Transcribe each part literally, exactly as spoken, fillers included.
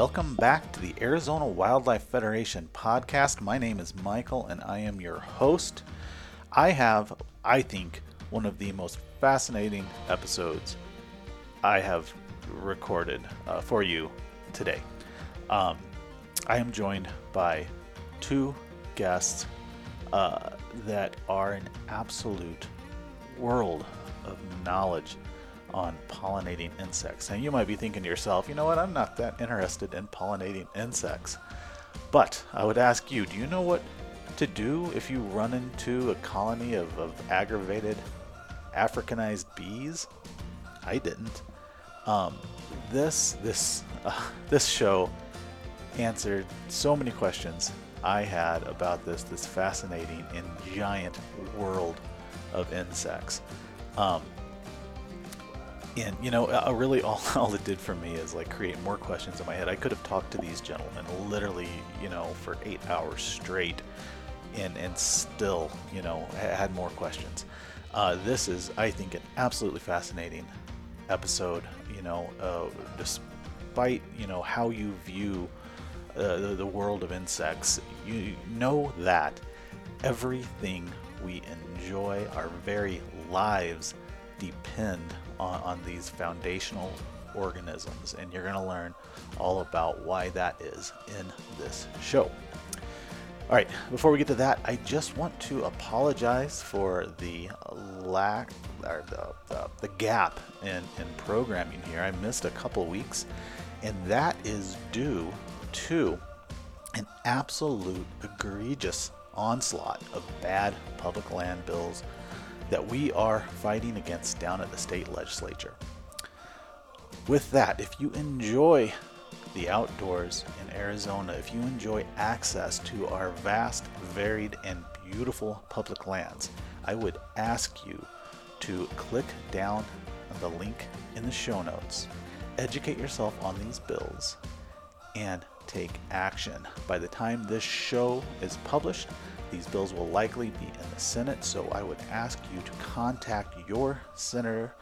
Welcome back to the Arizona Wildlife Federation podcast. My name is Michael and I am your host. I have, I think, one of the most fascinating episodes I have recorded uh, for you today. Um, I am joined by two guests uh, that are an absolute world of knowledge on pollinating insects. And you might be thinking to yourself, you know what, I'm not that interested in pollinating insects. But I would ask you, do you know what to do if you run into a colony of, of aggravated Africanized bees? I didn't. Um, this this uh, this show answered so many questions I had about this this fascinating and giant world of insects. Um, And, you know, uh, really all, all it did for me is, like, create more questions in my head. I could have talked to these gentlemen literally, you know, for eight hours straight and, and still, you know, had more questions. Uh, this is, I think, an absolutely fascinating episode, you know, uh, despite, you know, how you view uh, the, the world of insects. You know that everything we enjoy, our very lives, depend on, on these foundational organisms, and you're going to learn all about why that is in this show. All right, before we get to that, I just want to apologize for the lack or the the, the gap in, in programming here. I missed a couple weeks, and that is due to an absolute egregious onslaught of bad public land bills that we are fighting against down at the state legislature. With that, if you enjoy the outdoors in Arizona, if you enjoy access to our vast, varied, and beautiful public lands, I would ask you to click down on the link in the show notes, educate yourself on these bills, and take action. By the time this show is published, these bills will likely be in the Senate, so I would ask you to contact your senator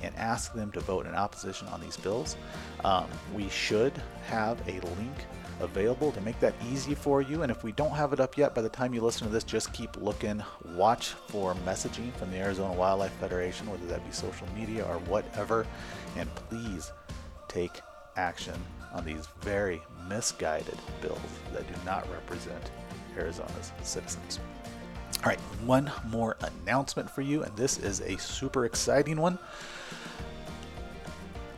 and ask them to vote in opposition on these bills. Um, we should have a link available to make that easy for you, and if we don't have it up yet, by the time you listen to this, just keep looking. Watch for messaging from the Arizona Wildlife Federation, whether that be social media or whatever, and please take action on these very misguided bills that do not represent Arizona's citizens. All right, one more announcement for you, and this is a super exciting one.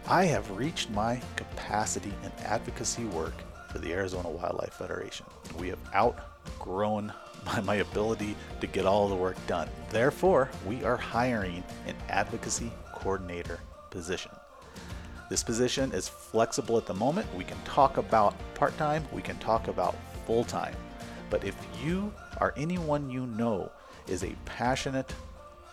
I have reached my capacity in advocacy work for the Arizona Wildlife Federation. We have outgrown my, my ability to get all the work done. Therefore, we are hiring an advocacy coordinator position. This position is flexible at the moment. We can talk about part-time, we can talk about full-time. But if you or anyone you know is a passionate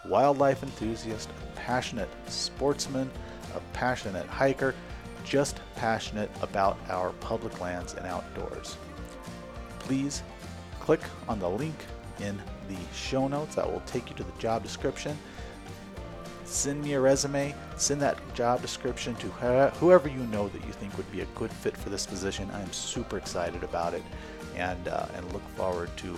wildlife enthusiast, a passionate sportsman, a passionate hiker, just passionate about our public lands and outdoors, please click on the link in the show notes. That will take you to the job description. Send me a resume, send that job description to whoever you know that you think would be a good fit for this position. I'm super excited about it. And, uh, and look forward to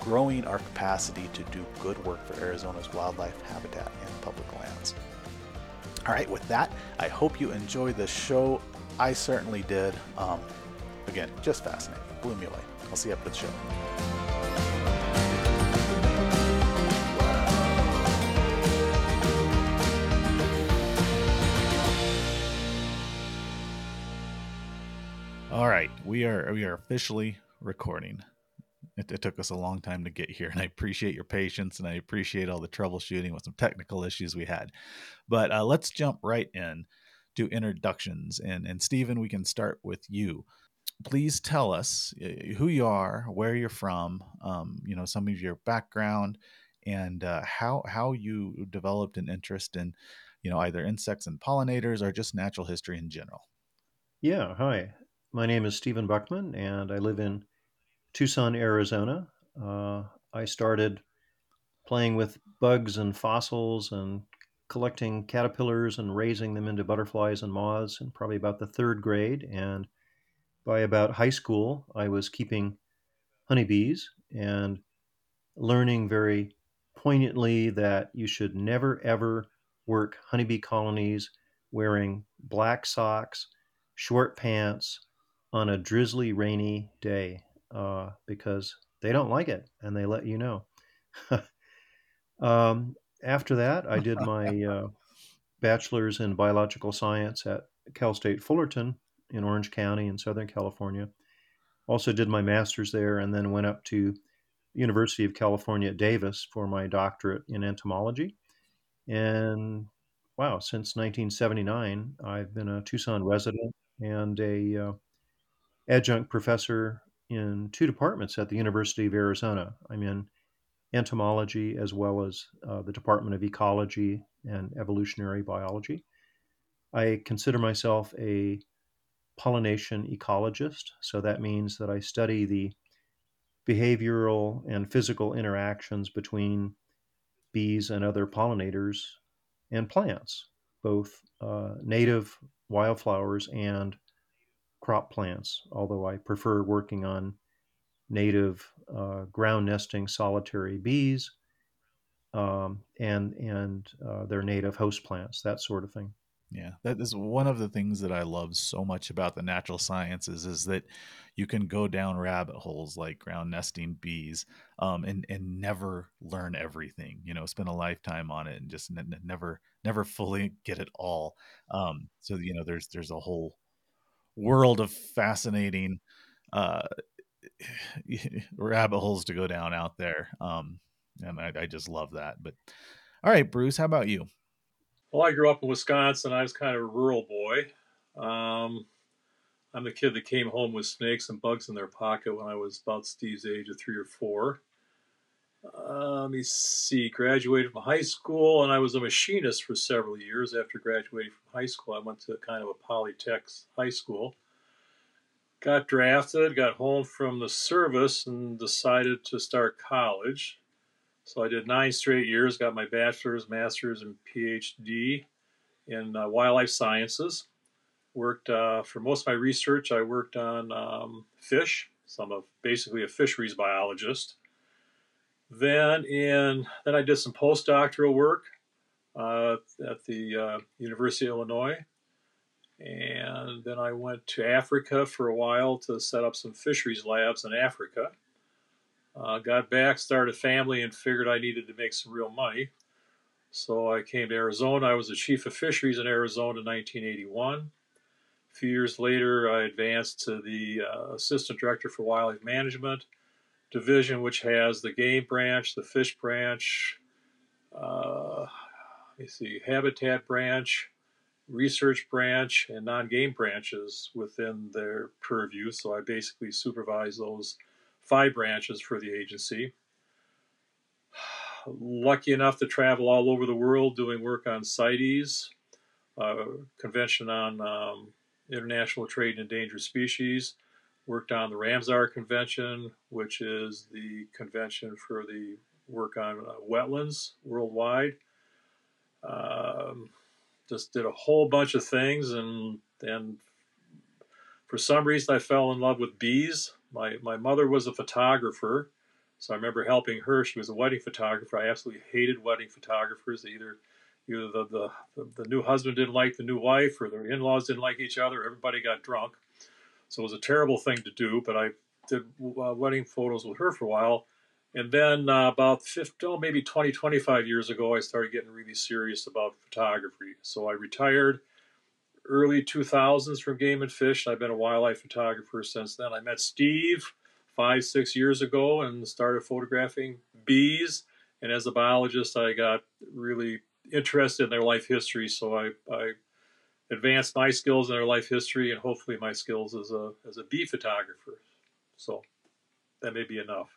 growing our capacity to do good work for Arizona's wildlife habitat and public lands. All right, with that, I hope you enjoy this show. I certainly did. Um, again, just fascinating. Blew me away. I'll see you after the show. All right, we are we are officially recording. It, it took us a long time to get here, and I appreciate your patience, and I appreciate all the troubleshooting with some technical issues we had. But uh, let's jump right in to introductions. And, and Stephen, we can start with you. Please tell us who you are, where you're from, um, you know, some of your background, and uh, how how you developed an interest in, you know, either insects and pollinators or just natural history in general. Yeah, hi. My name is Stephen Buchmann, and I live in Tucson, Arizona. Uh, I started playing with bugs and fossils and collecting caterpillars and raising them into butterflies and moths in probably about the third grade. And by about high school, I was keeping honeybees and learning very poignantly that you should never, ever work honeybee colonies wearing black socks, short pants on a drizzly, rainy day, uh, because they don't like it and they let you know. um, after that, I did my uh, bachelor's in biological science at Cal State Fullerton in Orange County in Southern California. Also did my master's there and then went up to University of California Davis for my doctorate in entomology. And wow, since nineteen seventy-nine, I've been a Tucson resident and a uh, adjunct professor in two departments at the University of Arizona. I'm in entomology as well as uh, the Department of Ecology and Evolutionary Biology. I consider myself a pollination ecologist, so that means that I study the behavioral and physical interactions between bees and other pollinators and plants, both uh, native wildflowers and crop plants, although I prefer working on native uh, ground nesting solitary bees um, and, and uh, their native host plants, that sort of thing. Yeah, that is one of the things that I love so much about the natural sciences is that you can go down rabbit holes like ground nesting bees um, and, and never learn everything, you know, spend a lifetime on it and just n- never, never fully get it all. Um, so, you know, there's, there's a whole world of fascinating uh, rabbit holes to go down out there. Um, and I, I just love that. But all right, Bruce, how about you? Well, I grew up in Wisconsin. I was kind of a rural boy. Um, I'm the kid that came home with snakes and bugs in their pocket when I was about Steve's age of three or four. Uh, let me see. Graduated from high school, and I was a machinist for several years. After graduating from high school, I went to kind of a polytech high school. Got drafted, got home from the service, and decided to start college. So I did nine straight years, got my bachelor's, master's, and PhD in uh, wildlife sciences. Worked, uh, for most of my research, I worked on um, fish. So I'm a, basically a fisheries biologist. Then in, then I did some postdoctoral work uh, at the uh, University of Illinois. And then I went to Africa for a while to set up some fisheries labs in Africa. Uh, got back, started a family, and figured I needed to make some real money. So I came to Arizona. I was the chief of fisheries in Arizona in nineteen eighty-one. A few years later, I advanced to the uh, assistant director for wildlife management division, which has the game branch, the fish branch, uh, let me see, habitat branch, research branch, and non-game branches within their purview. So I basically supervise those five branches for the agency. Lucky enough to travel all over the world doing work on CITES, uh, Convention on um, International Trade in Endangered Species. Worked on the Ramsar Convention, which is the convention for the work on uh, wetlands worldwide. Um, just did a whole bunch of things, and and for some reason I fell in love with bees. My my mother was a photographer, so I remember helping her. She was a wedding photographer. I absolutely hated wedding photographers. Either either the, the, the new husband didn't like the new wife, or their in-laws didn't like each other. Everybody got drunk. So it was a terrible thing to do, but I did uh, wedding photos with her for a while. And then uh, about fifty, oh, maybe twenty, twenty-five years ago, I started getting really serious about photography. So I retired early two thousands from Game and Fish, and I've been a wildlife photographer since then. I met Steve five, six years ago and started photographing bees. And as a biologist, I got really interested in their life history. So I, I advanced my skills in their life history and hopefully my skills as a as a bee photographer. So that may be enough.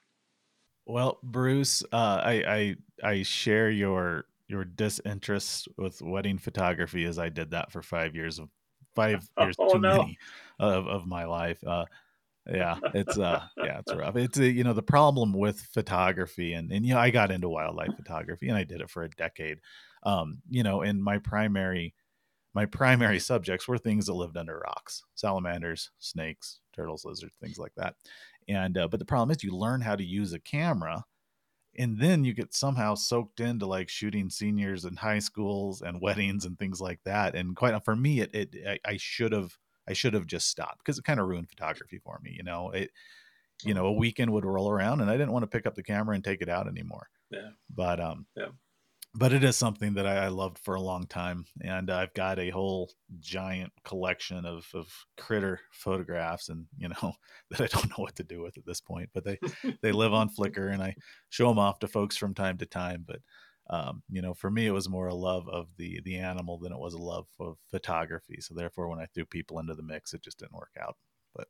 Well, Bruce, uh, I, I I share your your disinterest with wedding photography, as I did that for five years of five years oh, too no. many of, of my life. Uh, yeah, it's, uh, yeah, it's rough. It's, uh, you know, the problem with photography and, and, you know, I got into wildlife photography and I did it for a decade. Um, you know, and my primary, my primary subjects were things that lived under rocks, salamanders, snakes, turtles, lizards, things like that. And uh, but the problem is you learn how to use a camera, and then you get somehow soaked into like shooting seniors in high schools and weddings and things like that. And quite for me, it, it I, I should have I should have just stopped, because it kind of ruined photography for me. You know, it you know a weekend would roll around and I didn't want to pick up the camera and take it out anymore. Yeah. But um. Yeah. But it is something that I loved for a long time, and I've got a whole giant collection of, of critter photographs, and you know that I don't know what to do with at this point. But they they live on Flickr, and I show them off to folks from time to time. But um, you know, for me, it was more a love of the the animal than it was a love of photography. So therefore, when I threw people into the mix, it just didn't work out. But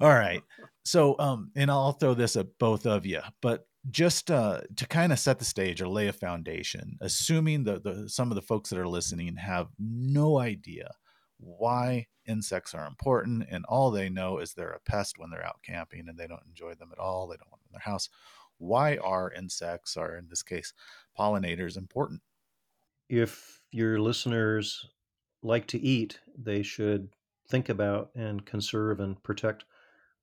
all right, so um, and I'll throw this at both of you, but. Just uh, to kind of set the stage or lay a foundation, assuming that the, some of the folks that are listening have no idea why insects are important, and all they know is they're a pest when they're out camping and they don't enjoy them at all. They don't want them in their house. Why are insects, or in this case, pollinators, important? If your listeners like to eat, they should think about and conserve and protect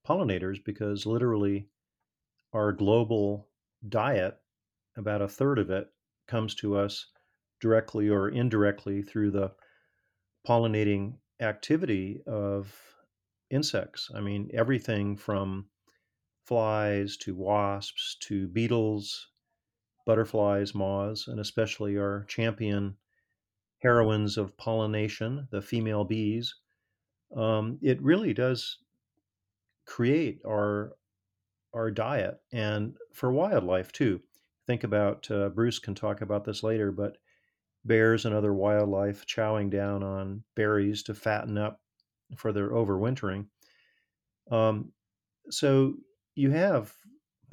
pollinators, because literally our global diet, about a third of it, comes to us directly or indirectly through the pollinating activity of insects. I mean, everything from flies to wasps to beetles, butterflies, moths, and especially our champion heroines of pollination, the female bees. Um, it really does create our our diet, and for wildlife too. Think about, uh, Bruce can talk about this later, but bears and other wildlife chowing down on berries to fatten up for their overwintering. Um, so you have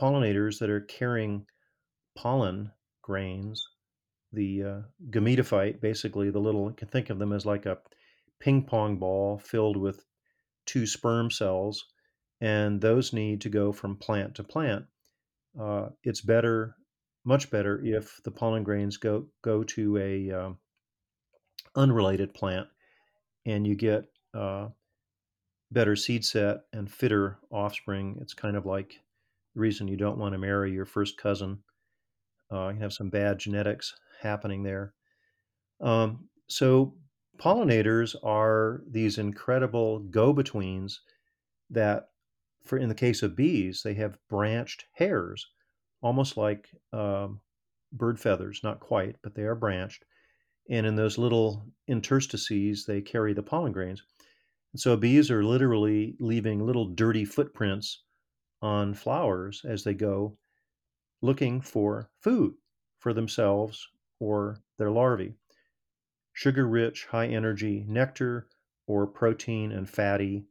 pollinators that are carrying pollen grains, the uh, gametophyte, basically the little, you can think of them as like a ping pong ball filled with two sperm cells, and those need to go from plant to plant. Uh, it's better, much better, if the pollen grains go go to a uh, unrelated plant, and you get uh, better seed set and fitter offspring. It's kind of like the reason you don't want to marry your first cousin. Uh, you have some bad genetics happening there. Um, so pollinators are these incredible go-betweens that, for in the case of bees, they have branched hairs, almost like um, bird feathers, not quite, but they are branched. And in those little interstices, they carry the pollen grains. And so bees are literally leaving little dirty footprints on flowers as they go looking for food for themselves or their larvae. Sugar-rich, high-energy nectar, or protein and fatty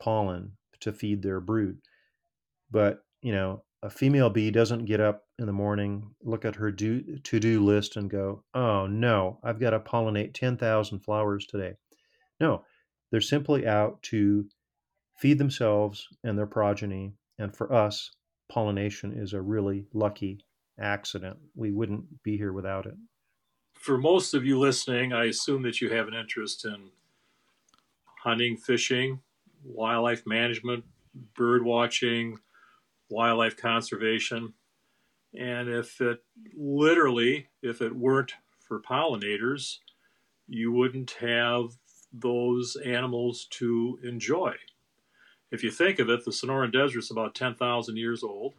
pollen to feed their brood. But, you know, a female bee doesn't get up in the morning, look at her do, to-do list and go, oh no, I've got to pollinate ten thousand flowers today. No, they're simply out to feed themselves and their progeny. And for us, pollination is a really lucky accident. We wouldn't be here without it. For most of you listening, I assume that you have an interest in hunting, fishing, wildlife management, bird watching, wildlife conservation. And if it literally, if it weren't for pollinators, you wouldn't have those animals to enjoy. If you think of it, the Sonoran Desert is about ten thousand years old.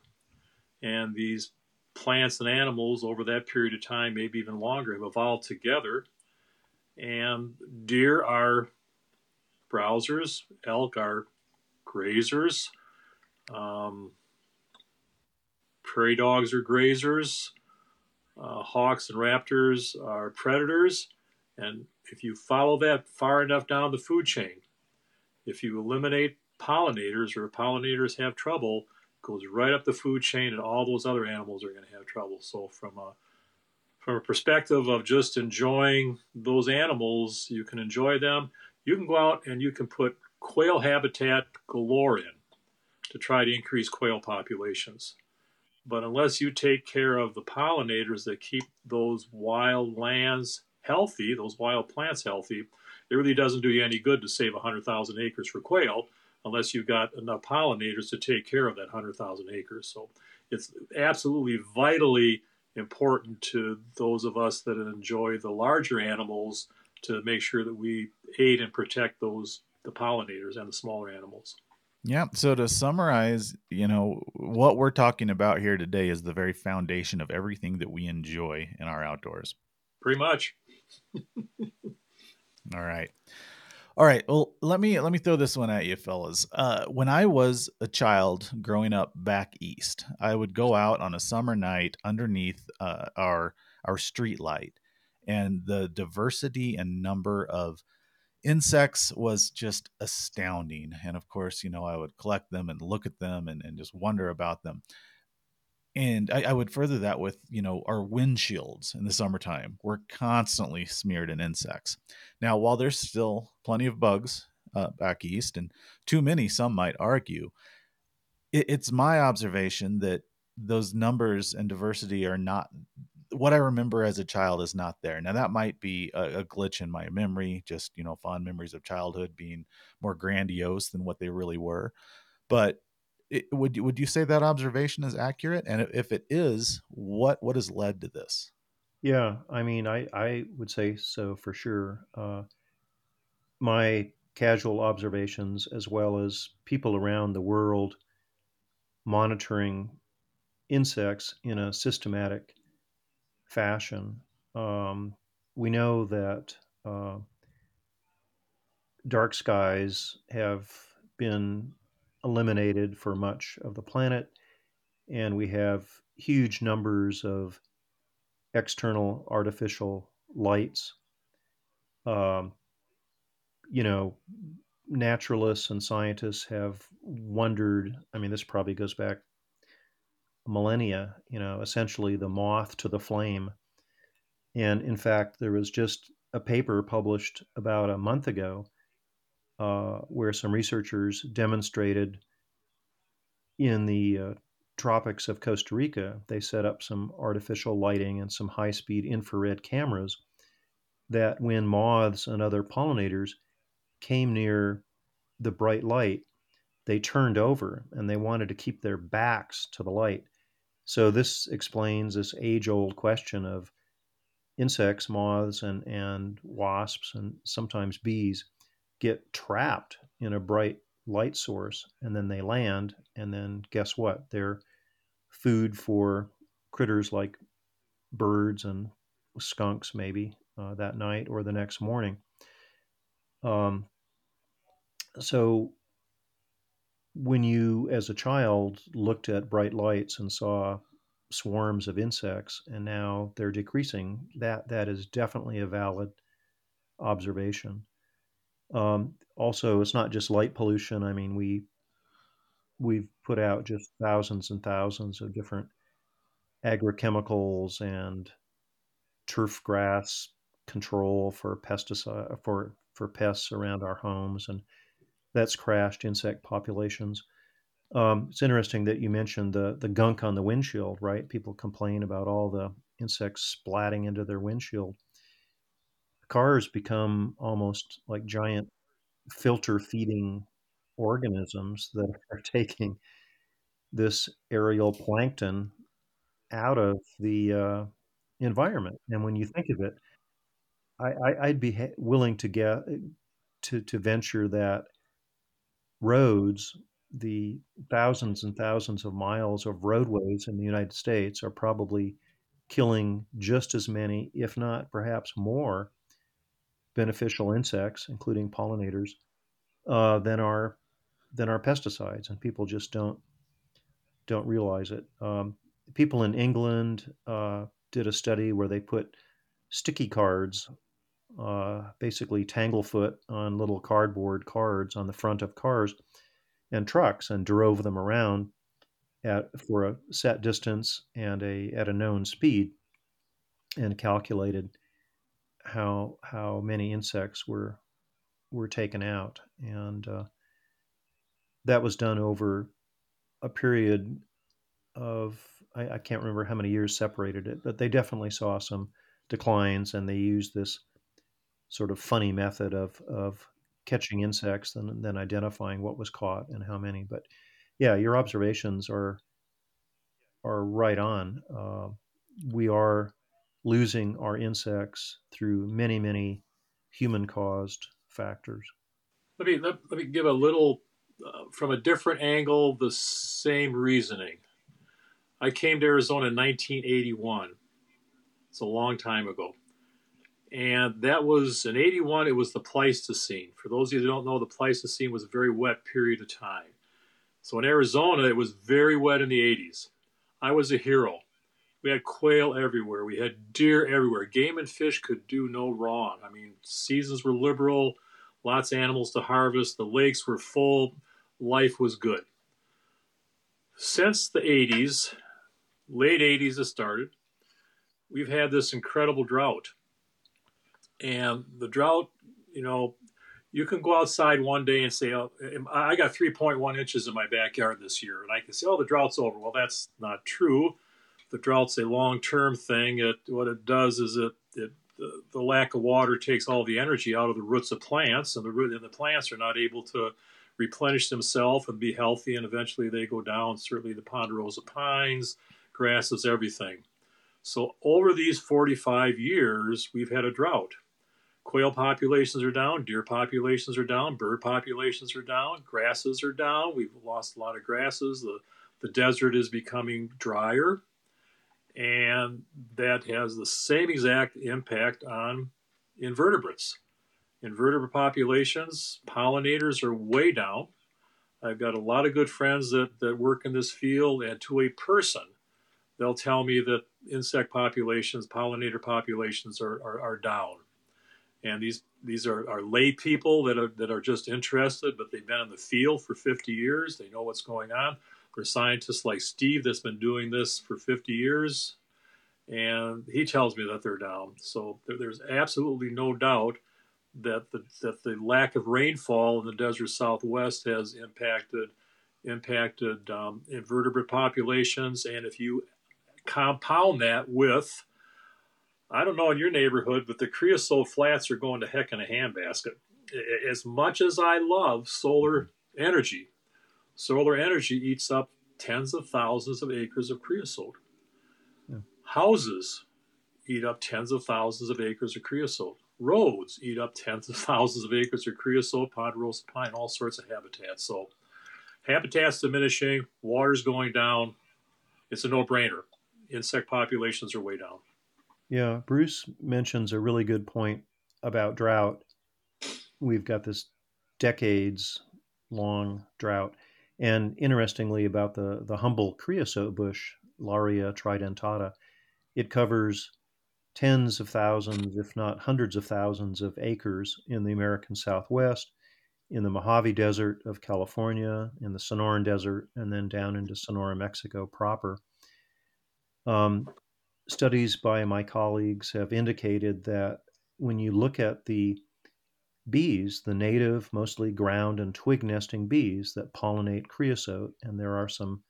And these plants and animals over that period of time, maybe even longer, have evolved together. And deer are browsers, elk are grazers, um, prairie dogs are grazers, uh, hawks and raptors are predators, and if you follow that far enough down the food chain, if you eliminate pollinators or pollinators have trouble, it goes right up the food chain and all those other animals are going to have trouble. So from a from a perspective of just enjoying those animals, you can enjoy them. You can go out and you can put quail habitat galore in to try to increase quail populations. But unless you take care of the pollinators that keep those wild lands healthy, those wild plants healthy, It really doesn't do you any good to save one hundred thousand acres for quail unless you've got enough pollinators to take care of that one hundred thousand acres. So it's absolutely vitally important to those of us that enjoy the larger animals to make sure that we aid and protect those, the pollinators and the smaller animals. Yeah. So to summarize, you know, what we're talking about here today is the very foundation of everything that we enjoy in our outdoors. Pretty much. All right. All right. Well, let me, let me throw this one at you fellas. Uh, when I was a child growing up back east, I would go out on a summer night underneath uh, our, our street light, and the diversity and number of insects was just astounding. And of course, you know, I would collect them and look at them and, and just wonder about them. And I, I would further that with, you know, our windshields in the summertime were constantly smeared in insects. Now, while there's still plenty of bugs uh, back east, and too many, some might argue, it, it's my observation that those numbers and diversity are not what I remember as a child is not there. Now that might be a, a glitch in my memory, just, you know, fond memories of childhood being more grandiose than what they really were. But it, would you, would you say that observation is accurate? And if it is, what, what has led to this? Yeah. I mean, I, I would say so for sure. Uh, my casual observations, as well as people around the world monitoring insects in a systematic fashion. Um, we know that uh, dark skies have been eliminated for much of the planet, and we have huge numbers of external artificial lights. Um, you know, naturalists and scientists have wondered, I mean, this probably goes back millennia, you know, essentially the moth to the flame. And in fact, there was just a paper published about a month ago uh, where some researchers demonstrated in the uh, tropics of Costa Rica, they set up some artificial lighting and some high-speed infrared cameras that when moths and other pollinators came near the bright light, they turned over and they wanted to keep their backs to the light. So this explains this age-old question of insects, moths, and, and wasps, and sometimes bees get trapped in a bright light source, and then they land, and then guess what? They're food for critters like birds and skunks maybe uh, that night or the next morning. Um, so when you, as a child, looked at bright lights and saw swarms of insects, and now they're decreasing, that that is definitely a valid observation. Um, also, it's not just light pollution. I mean, we, we've put out just thousands and thousands of different agrochemicals and turf grass control for pesticide for, for pests around our homes, and that's crashed insect populations. Um, it's interesting that you mentioned the the gunk on the windshield, right? People complain about all the insects splatting into their windshield. Cars become almost like giant filter-feeding organisms that are taking this aerial plankton out of the uh, environment. And when you think of it, I, I, I'd be ha- willing to get to to venture that roads, the thousands and thousands of miles of roadways in the United States, are probably killing just as many, if not perhaps more, beneficial insects, including pollinators, uh, than our than our pesticides, and people just don't don't realize it. Um, people in England uh, did a study where they put sticky cards, Uh, basically tanglefoot on little cardboard cards on the front of cars and trucks, and drove them around at for a set distance and a at a known speed, and calculated how how many insects were were taken out. And uh, that was done over a period of I, I can't remember how many years separated it, but they definitely saw some declines, and they used this sort of funny method of of catching insects and then identifying what was caught and how many. But yeah, your observations are are right on. Uh, we are losing our insects through many, many human-caused factors. Let me let, let me give a little uh, from a different angle the same reasoning. I came to Arizona in nineteen eighty-one. It's a long time ago. And that was, in eighty-one, it was the Pleistocene. For those of you who don't know, the Pleistocene was a very wet period of time. So in Arizona, it was very wet in the eighties. I was a hero. We had quail everywhere. We had deer everywhere. Game and fish could do no wrong. I mean, seasons were liberal, lots of animals to harvest, the lakes were full, life was good. Since the eighties, late eighties it started, we've had this incredible drought. And the drought, you know, you can go outside one day and say, oh, I got three point one inches in my backyard this year. And I can say, oh, the drought's over. Well, that's not true. The drought's a long-term thing. It, what it does is it, it the, the lack of water takes all the energy out of the roots of plants, and the, root, and the plants are not able to replenish themselves and be healthy, and eventually they go down, certainly the ponderosa pines, grasses, everything. So over these forty-five years, we've had a drought. Quail populations are down, deer populations are down, bird populations are down, grasses are down. We've lost a lot of grasses. The, the desert is becoming drier, and that has the same exact impact on invertebrates. Invertebrate populations, pollinators are way down. I've got a lot of good friends that, that work in this field, and to a person, they'll tell me that insect populations, pollinator populations are, are, are down. And these these are, are lay people that are that are just interested, but they've been in the field for fifty years. They know what's going on. There's scientists like Steve that's been doing this for fifty years, and he tells me that they're down. So there, there's absolutely no doubt that the that the lack of rainfall in the desert Southwest has impacted impacted um, invertebrate populations. And if you compound that with, I don't know in your neighborhood, but the creosote flats are going to heck in a handbasket. As much as I love solar energy, solar energy eats up tens of thousands of acres of creosote. Yeah. Houses eat up tens of thousands of acres of creosote. Roads eat up tens of thousands of acres of creosote, ponderosa pine, all sorts of habitats. So habitat's diminishing, water's going down. It's a no-brainer. Insect populations are way down. Yeah, Bruce mentions a really good point about drought. We've got this decades-long drought. And interestingly, about the, the humble creosote bush, Larrea tridentata, it covers tens of thousands, if not hundreds of thousands of acres in the American Southwest, in the Mojave Desert of California, in the Sonoran Desert, and then down into Sonora, Mexico proper. Um, Studies by my colleagues have indicated that when you look at the bees, the native, mostly ground and twig nesting bees that pollinate creosote, and there are some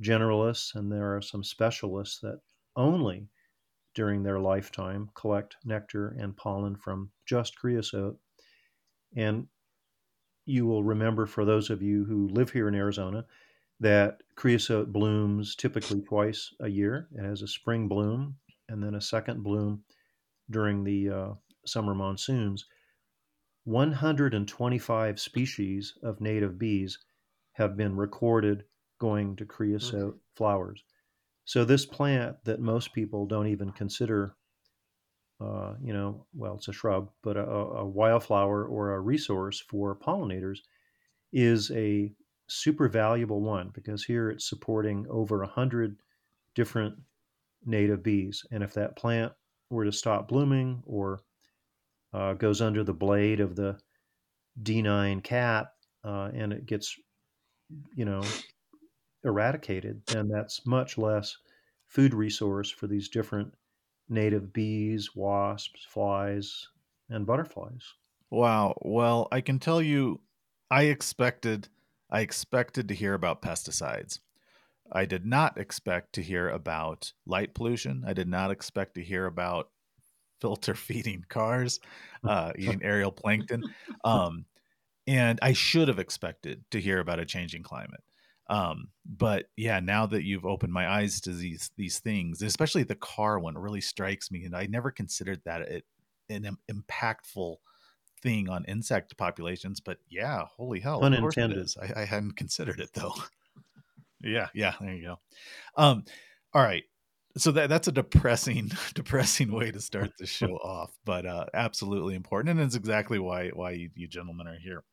generalists and there are some specialists that only during their lifetime collect nectar and pollen from just creosote. And you will remember, for those of you who live here in Arizona, that creosote blooms typically twice a year. It has a spring bloom and then a second bloom during the uh, summer monsoons. one hundred twenty-five species of native bees have been recorded going to creosote okay. flowers. So this plant that most people don't even consider, uh, you know, well, it's a shrub, but a, a wildflower or a resource for pollinators, is a super valuable one, because here it's supporting over a hundred different native bees. And if that plant were to stop blooming or uh, goes under the blade of the D nine cat uh, and it gets, you know, eradicated, then that's much less food resource for these different native bees, wasps, flies, and butterflies. Wow. Well, I can tell you, I expected I expected to hear about pesticides. I did not expect to hear about light pollution. I did not expect to hear about filter feeding cars, uh, eating aerial plankton. Um, and I should have expected to hear about a changing climate. Um, but yeah, now that you've opened my eyes to these, these things, especially the car one really strikes me. And I never considered that it an impactful thing on insect populations, but yeah, holy hell. Unintended. I, I hadn't considered it though. Yeah. Yeah. There you go. Um, all right. So that, that's a depressing, depressing way to start the show off, but, uh, absolutely important. And it's exactly why, why you, you gentlemen are here.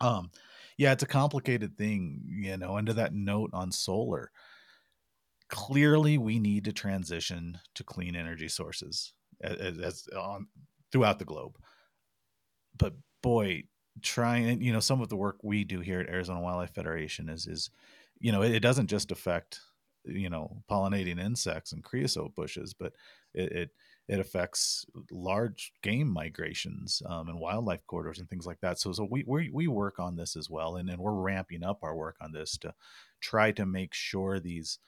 Um, yeah, it's a complicated thing, you know, under that note on solar, clearly we need to transition to clean energy sources as, as on throughout the globe. But boy, trying, you know, some of the work we do here at Arizona Wildlife Federation is, is, you know, it, it doesn't just affect, you know, pollinating insects and creosote bushes, but it, it, it affects large game migrations um, and wildlife corridors and things like that. So, so we, we, we work on this as well. And then we're ramping up our work on this to try to make sure these,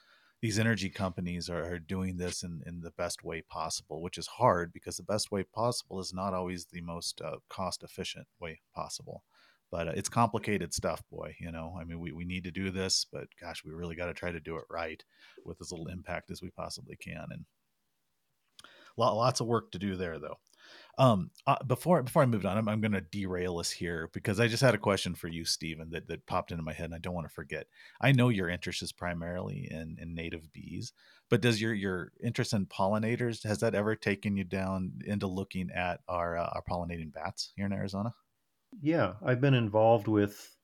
these energy companies are, are doing this in, in the best way possible, which is hard because the best way possible is not always the most uh, cost efficient way possible, but uh, it's complicated stuff, boy. You know, I mean, we, we need to do this, but gosh, we really got to try to do it right with as little impact as we possibly can. And lots of work to do there, though. Um, uh, before before I moved on, I'm, I'm going to derail us here because I just had a question for you, Stephen, that, that popped into my head, and I don't want to forget. I know your interest is primarily in, in native bees, but does your, your interest in pollinators, has that ever taken you down into looking at our, uh, our pollinating bats here in Arizona? Yeah, I've been involved with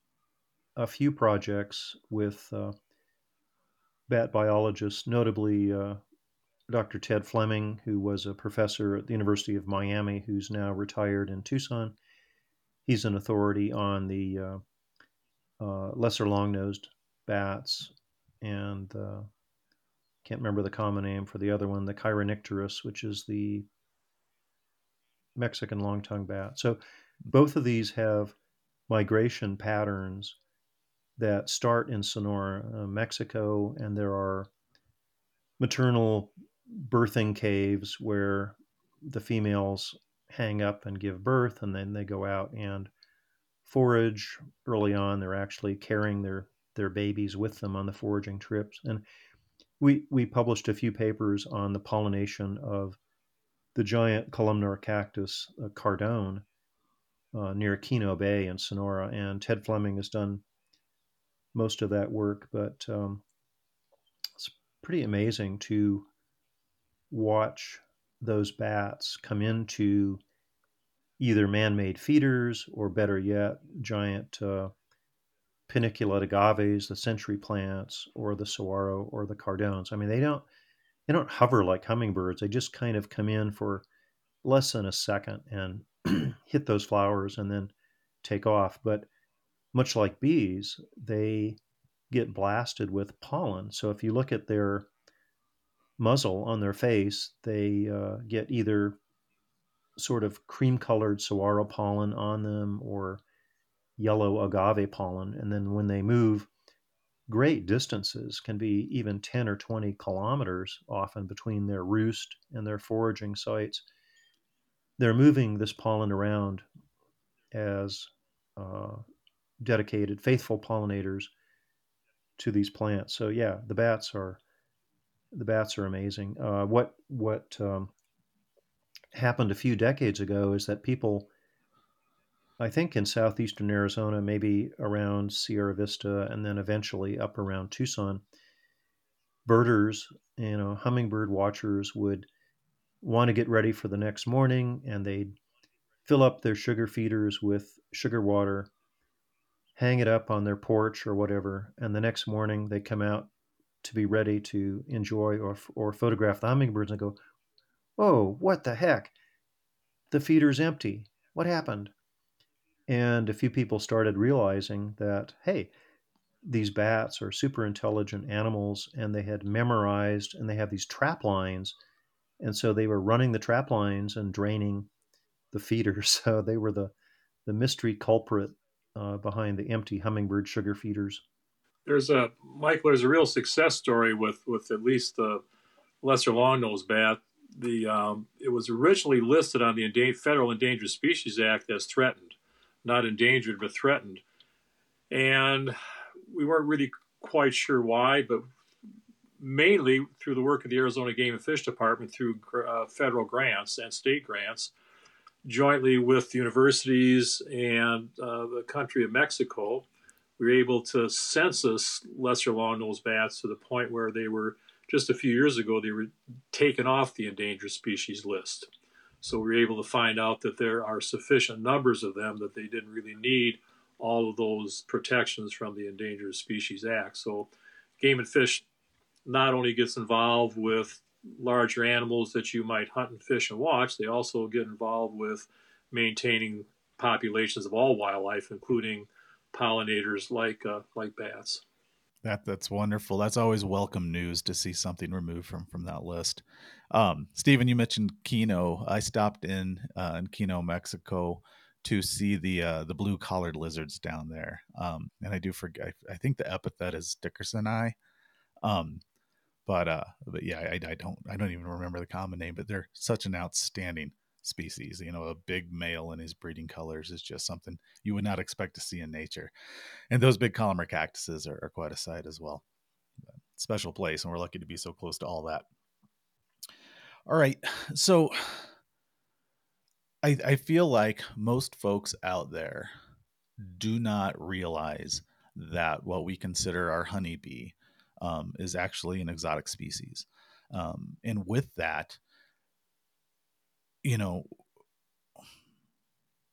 a few projects with uh, bat biologists, notably uh, Doctor Ted Fleming, who was a professor at the University of Miami, who's now retired in Tucson. He's an authority on the uh, uh, lesser long-nosed bats, and uh, can't remember the common name for the other one, the Choeronycteris, which is the Mexican long-tongued bat. So both of these have migration patterns that start in Sonora, uh, Mexico, and there are maternal birthing caves where the females hang up and give birth, and then they go out and forage. Early on, they're actually carrying their, their babies with them on the foraging trips. And we we published a few papers on the pollination of the giant columnar cactus, uh, Cardone, uh, near Kino Bay in Sonora. And Ted Fleming has done most of that work, but um, pretty amazing to watch those bats come into either man-made feeders or, better yet, giant uh, paniculate agaves, the century plants, or the saguaro or the cardones. I mean, they don't they don't hover like hummingbirds. They just kind of come in for less than a second and hit those flowers and then take off. But much like bees, they get blasted with pollen. So if you look at their muzzle on their face, they uh, get either sort of cream-colored saguaro pollen on them or yellow agave pollen. And then when they move great distances, can be even ten or twenty kilometers often between their roost and their foraging sites, they're moving this pollen around as uh, dedicated, faithful pollinators to these plants. So yeah, the bats are the bats are amazing. Uh, what what um, happened a few decades ago is that people, I think in southeastern Arizona, maybe around Sierra Vista, and then eventually up around Tucson, birders, you know, hummingbird watchers would want to get ready for the next morning, and they'd fill up their sugar feeders with sugar water, hang it up on their porch or whatever, and the next morning they come out to be ready to enjoy or or photograph the hummingbirds and go, "Oh, what the heck? The feeder's empty. What happened?" And a few people started realizing that, hey, these bats are super intelligent animals, and they had memorized, and they have these trap lines, and so they were running the trap lines and draining the feeders. So they were the, the mystery culprit Uh, behind the empty hummingbird sugar feeders. There's a, Michael, there's a real success story with, with at least the lesser long-nosed bat the um, it was originally listed on the Endan- Federal Endangered Species Act as threatened, not endangered, but threatened. And we weren't really quite sure why, but mainly through the work of the Arizona Game and Fish Department through uh, federal grants and state grants, jointly with universities and uh, the country of Mexico, we were able to census lesser long-nosed bats to the point where they were, just a few years ago, they were taken off the endangered species list. So we were able to find out that there are sufficient numbers of them that they didn't really need all of those protections from the Endangered Species Act. So Game and Fish not only gets involved with larger animals that you might hunt and fish and watch, they also get involved with maintaining populations of all wildlife, including pollinators like uh, like bats. That that's wonderful. That's always welcome news to see something removed from, from that list. Um, Stephen, you mentioned Kino. I stopped in uh, in Kino, Mexico, to see the uh, the blue collared lizards down there, um, and I do forget. I, I think the epithet is Dickersoni, um, but uh, but yeah, I, I don't I don't even remember the common name. But they're such an outstanding species. You know, a big male in his breeding colors is just something you would not expect to see in nature. And those big columnar cactuses are, are quite a sight as well. But special place, and we're lucky to be so close to all that. All right, so I, I feel like most folks out there do not realize that what we consider our honeybee um, is actually an exotic species. Um, and with that, you know,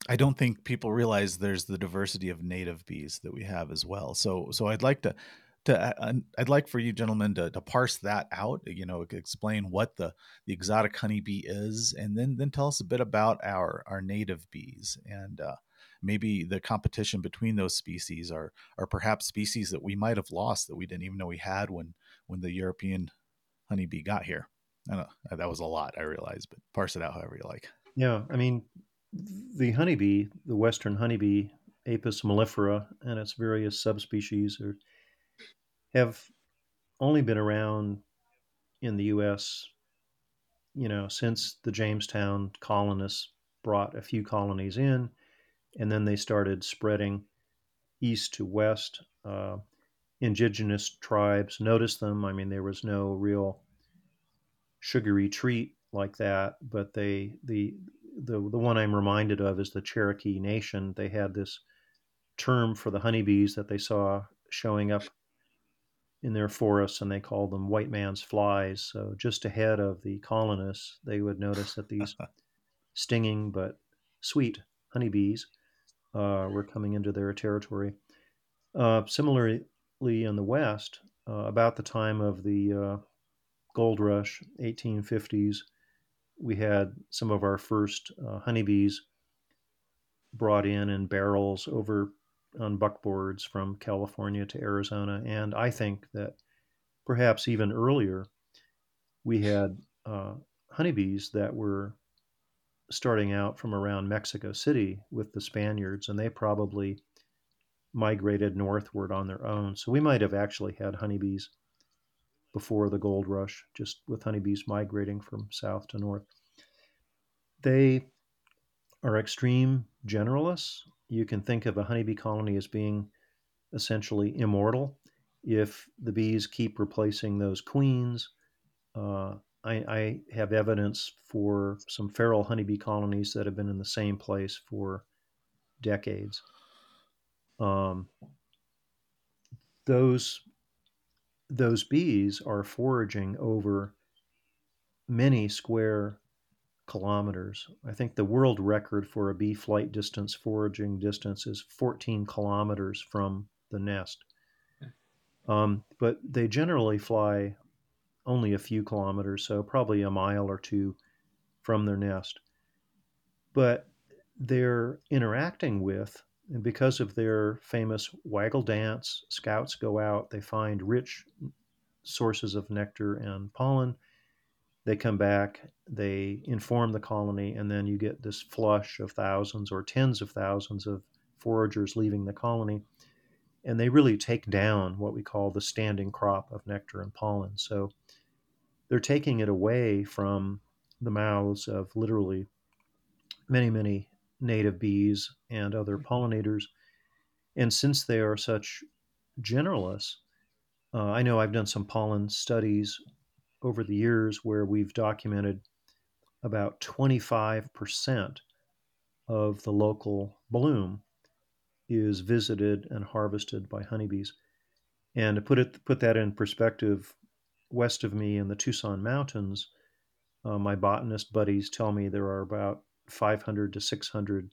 I don't think people realize there's the diversity of native bees that we have as well. So, so I'd like to, to I'd like for you gentlemen to, to parse that out, you know, explain what the, the exotic honeybee is, and then, then tell us a bit about our, our native bees and uh, maybe the competition between those species are, are perhaps species that we might've lost that we didn't even know we had when, when the European honeybee got here. I don't know, that was a lot, I realize, but parse it out however you like. Yeah, I mean, the honeybee, the Western honeybee, Apis mellifera, and its various subspecies are, have only been around in the U S, you know, since the Jamestown colonists brought a few colonies in, and then they started spreading east to west. Uh, indigenous tribes noticed them. I mean, there was no real sugary treat like that, but they the the the one I'm reminded of is the Cherokee Nation. They had this term for the honeybees that they saw showing up in their forests, and they called them white man's flies. So just ahead of the colonists, they would notice that these stinging but sweet honeybees uh, were coming into their territory. Uh, similarly, in the West, uh, about the time of the uh, Gold Rush, eighteen fifties, we had some of our first uh, honeybees brought in in barrels over on buckboards from California to Arizona. And I think that perhaps even earlier, we had uh, honeybees that were starting out from around Mexico City with the Spaniards, and they probably migrated northward on their own. So we might have actually had honeybees before the gold rush, just with honeybees migrating from south to north. They are extreme generalists. You can think of a honeybee colony as being essentially immortal if the bees keep replacing those queens. Uh, I, I have evidence for some feral honeybee colonies that have been in the same place for decades. Um, those Those bees are foraging over many square kilometers. I think the world record for a bee flight distance, foraging distance, is fourteen kilometers from the nest. Um, but they generally fly only a few kilometers, so probably a mile or two from their nest. But they're interacting with, and because of their famous waggle dance, scouts go out, they find rich sources of nectar and pollen. They come back, they inform the colony, and then you get this flush of thousands or tens of thousands of foragers leaving the colony. And they really take down what we call the standing crop of nectar and pollen. So they're taking it away from the mouths of literally many, many native bees and other pollinators. And since they are such generalists, uh, I know I've done some pollen studies over the years where we've documented about twenty-five percent of the local bloom is visited and harvested by honeybees. And to put it put that in perspective, west of me in the Tucson Mountains, uh, my botanist buddies tell me there are about five hundred to six hundred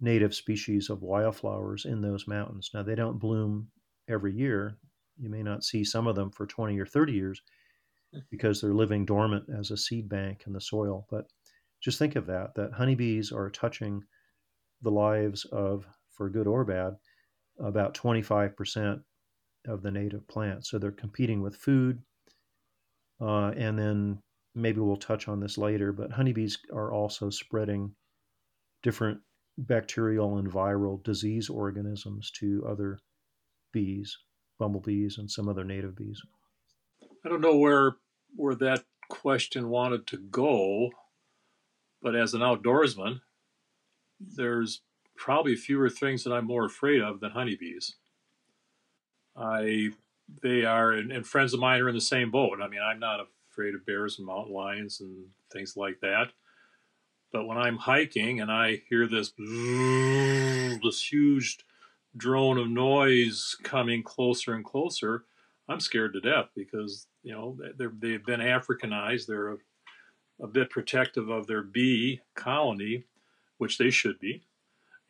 native species of wildflowers in those mountains. Now, they don't bloom every year. You may not see some of them for twenty or thirty years because they're living dormant as a seed bank in the soil. But just think of that, that honeybees are touching the lives of, for good or bad, about twenty-five percent of the native plants. So they're competing with food. Uh, and then maybe we'll touch on this later, but honeybees are also spreading different bacterial and viral disease organisms to other bees, bumblebees, and some other native bees. I don't know where where that question wanted to go, but as an outdoorsman, there's probably fewer things that I'm more afraid of than honeybees. I, they are, and, and friends of mine are in the same boat. I mean, I'm not afraid of bears and mountain lions and things like that. But when I'm hiking and I hear this, this huge drone of noise coming closer and closer, I'm scared to death because, you know, they've been Africanized. They're a, a bit protective of their bee colony, which they should be.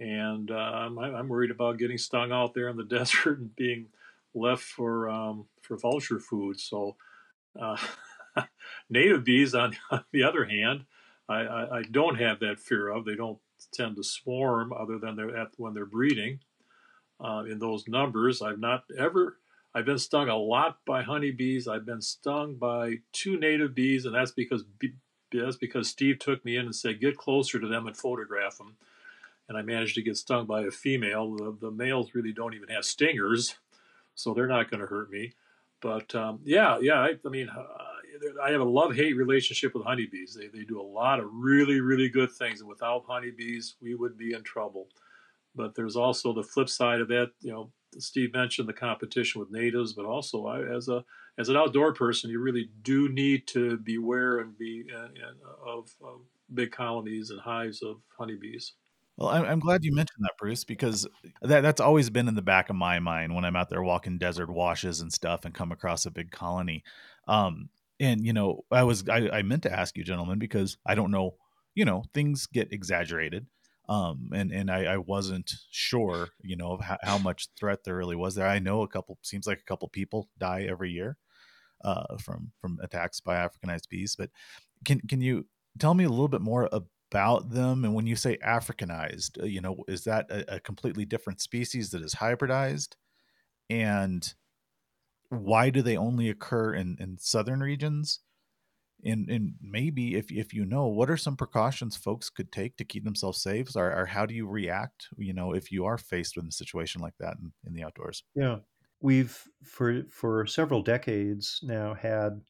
And um, I, I'm worried about getting stung out there in the desert and being left for um, for vulture food. So uh, native bees, on, on the other hand, I, I, I don't have that fear of. They don't tend to swarm other than they're at, when they're breeding uh, in those numbers. I've not ever... I've been stung a lot by honeybees. I've been stung by two native bees, and that's because that's because Steve took me in and said, get closer to them and photograph them. And I managed to get stung by a female. The, the males really don't even have stingers, so they're not going to hurt me. But um, yeah, yeah, I, I mean, uh, I have a love-hate relationship with honeybees. They, they do a lot of really, really good things, and without honeybees, we would be in trouble. But there's also the flip side of that, you know, Steve mentioned the competition with natives, but also I, as a as an outdoor person, you really do need to beware and be uh, uh, of, of big colonies and hives of honeybees. Well, I'm, I'm glad you mentioned that, Bruce, because that that's always been in the back of my mind when I'm out there walking desert washes and stuff and come across a big colony. Um, and you know, I was I, I meant to ask you, gentlemen, because I don't know, you know, things get exaggerated. Um, and, and I, I wasn't sure, you know, of how, how much threat there really was there. I know a couple, seems like a couple people die every year, uh, from, from attacks by Africanized bees, but can, can you tell me a little bit more about them? And when you say Africanized, you know, is that a, a completely different species that is hybridized, and why do they only occur in, in southern regions? And and maybe if if you know, what are some precautions folks could take to keep themselves safe, or, or how do you react, you know, if you are faced with a situation like that in, in the outdoors? Yeah, we've for for several decades now had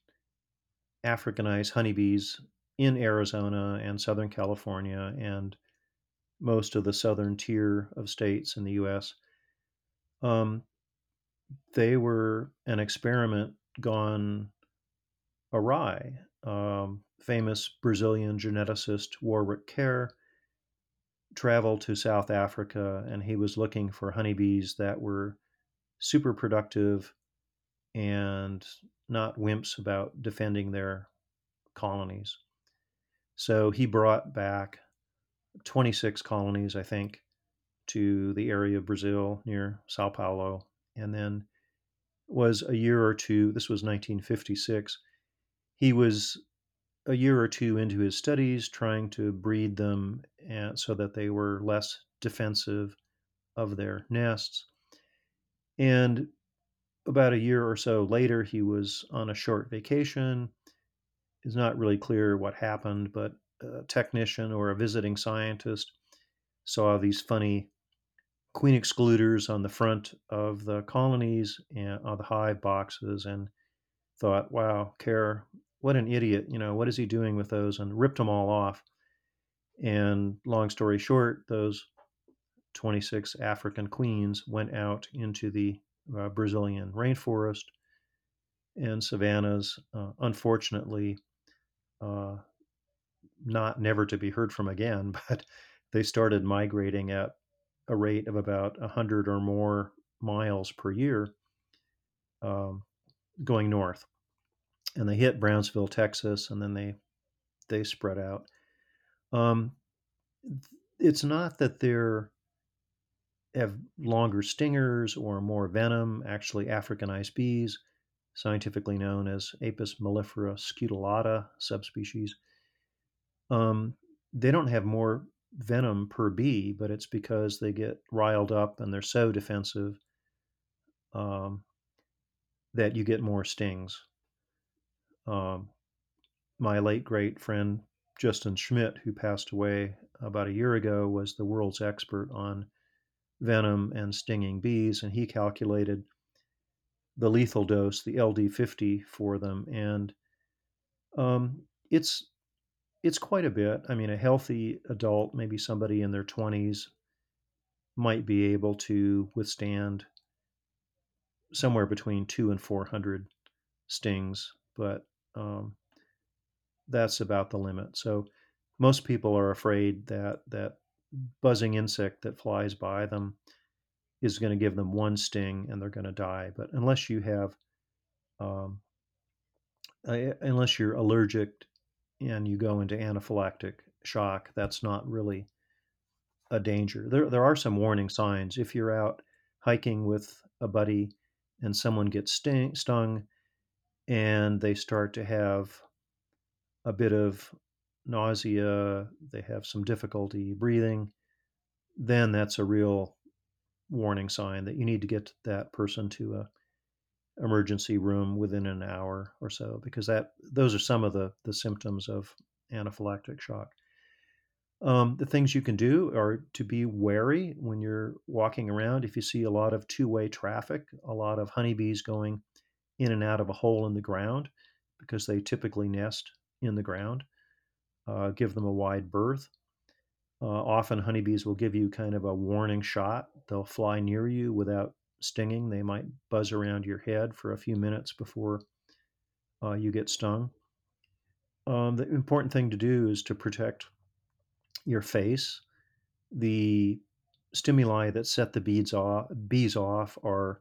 Africanized honeybees in Arizona and Southern California and most of the southern tier of states in the U S. Um, they were an experiment gone awry. Um, famous Brazilian geneticist Warwick Kerr traveled to South Africa, and he was looking for honeybees that were super productive and not wimps about defending their colonies. So he brought back twenty-six colonies, I think, to the area of Brazil near Sao Paulo, and then was a year or two, this was nineteen fifty-six, he was a year or two into his studies trying to breed them and so that they were less defensive of their nests. And about a year or so later, he was on a short vacation. It's not really clear what happened, but a technician or a visiting scientist saw these funny queen excluders on the front of the colonies and on the hive boxes and thought, wow, Kerr what an idiot, you know, what is he doing with those, and ripped them all off. And long story short, those twenty-six African queens went out into the uh, Brazilian rainforest and savannas, uh, unfortunately, uh, not never to be heard from again, but they started migrating at a rate of about one hundred or more miles per year, um, going north. And they hit Brownsville, Texas, and then they they spread out. Um, it's not that they're have longer stingers or more venom. Actually, Africanized bees, scientifically known as Apis mellifera scutellata subspecies, um, they don't have more venom per bee, but it's because they get riled up and they're so defensive um, that you get more stings. Um, my late great friend Justin Schmidt, who passed away about a year ago, was the world's expert on venom and stinging bees, and he calculated the lethal dose, the L D fifty, for them, and um, it's it's quite a bit. I mean, a healthy adult, maybe somebody in their twenties, might be able to withstand somewhere between two and four hundred stings, but um, that's about the limit. So most people are afraid that that buzzing insect that flies by them is going to give them one sting and they're going to die. But unless you have, um, uh, unless you're allergic and you go into anaphylactic shock, that's not really a danger. There, there are some warning signs. If you're out hiking with a buddy and someone gets sting, stung and they start to have a bit of nausea, they have some difficulty breathing, then that's a real warning sign that you need to get that person to a emergency room within an hour or so, because that those are some of the, the symptoms of anaphylactic shock. Um, the things you can do are to be wary when you're walking around. If you see a lot of two-way traffic, a lot of honeybees going in and out of a hole in the ground, because they typically nest in the ground, Uh, give them a wide berth. Uh, often honeybees will give you kind of a warning shot. They'll fly near you without stinging. They might buzz around your head for a few minutes before uh, you get stung. Um, the important thing to do is to protect your face. The stimuli that set the bees off, bees off are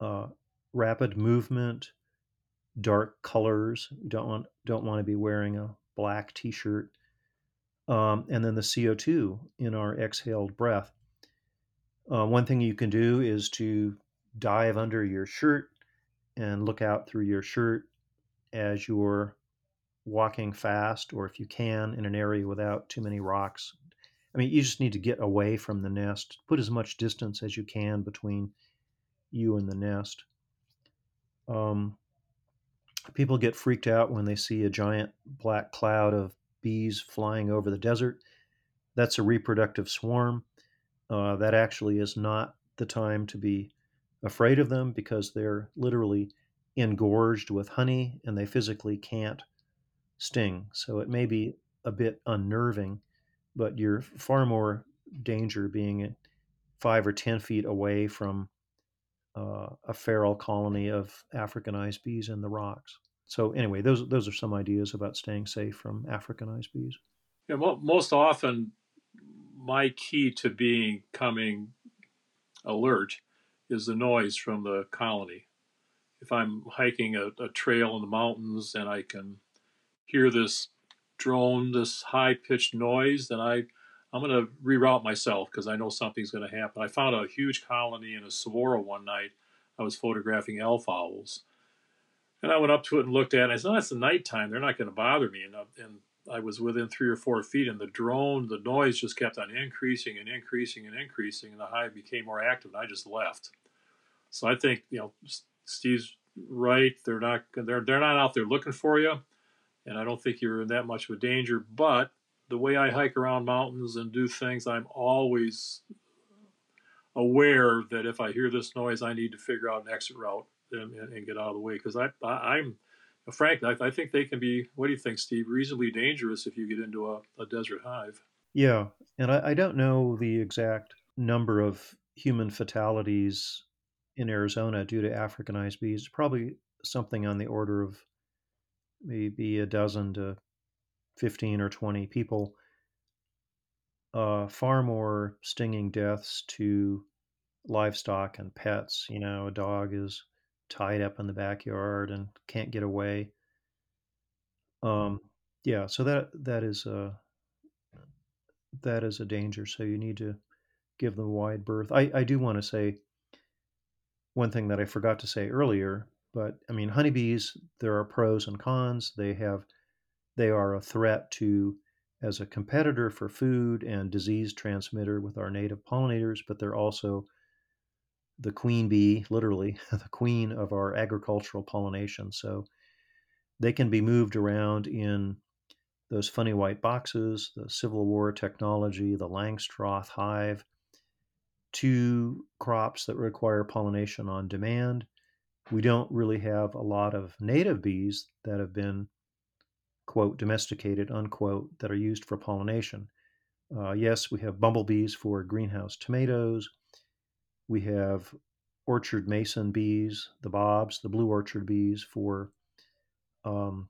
uh, rapid movement, dark colors. You don't want, don't want to be wearing a black t-shirt, um, and then the C O two in our exhaled breath. Uh, one thing you can do is to dive under your shirt and look out through your shirt as you're walking fast, or if you can, in an area without too many rocks. I mean, you just need to get away from the nest. Put as much distance as you can between you and the nest. Um, People get freaked out when they see a giant black cloud of bees flying over the desert. That's a reproductive swarm. Uh, that actually is not the time to be afraid of them, because they're literally engorged with honey and they physically can't sting. So it may be a bit unnerving, but you're far more danger being five or ten feet away from Uh, a feral colony of Africanized bees in the rocks. So anyway, those those are some ideas about staying safe from Africanized bees. Yeah, well, most often, my key to being coming alert is the noise from the colony. If I'm hiking a, a trail in the mountains and I can hear this drone, this high-pitched noise, then I I'm going to reroute myself because I know something's going to happen. I found a huge colony in a Sonora one night. I was photographing alfowls. And I went up to it and looked at it. And I said, oh, it's the nighttime. They're not going to bother me. And I, and I was within three or four feet, and the drone, the noise just kept on increasing and increasing and increasing, and the hive became more active, and I just left. So I think, you know, Steve's right. They're not, they're, they're not out there looking for you, and I don't think you're in that much of a danger, but the way I hike around mountains and do things, I'm always aware that if I hear this noise, I need to figure out an exit route and, and get out of the way. Because I, I, I'm, Frank, I, I think they can be, what do you think, Steve, reasonably dangerous if you get into a, a desert hive. Yeah, and I, I don't know the exact number of human fatalities in Arizona due to Africanized bees, probably something on the order of maybe a dozen to fifteen or twenty people. Uh, far more stinging deaths to livestock and pets. You know, a dog is tied up in the backyard and can't get away. Um, yeah, so that that is a that is a danger. So you need to give them wide berth. I, I do want to say one thing that I forgot to say earlier, but I mean, honeybees, there are pros and cons. They have they are a threat to as a competitor for food and disease transmitter with our native pollinators, but they're also the queen bee, literally the queen of our agricultural pollination. So they can be moved around in those funny white boxes, the Civil War technology, the Langstroth hive, to crops that require pollination on demand. We don't really have a lot of native bees that have been, quote, domesticated, unquote, that are used for pollination. Uh, yes, we have bumblebees for greenhouse tomatoes. We have orchard mason bees, the bobs, the blue orchard bees for um,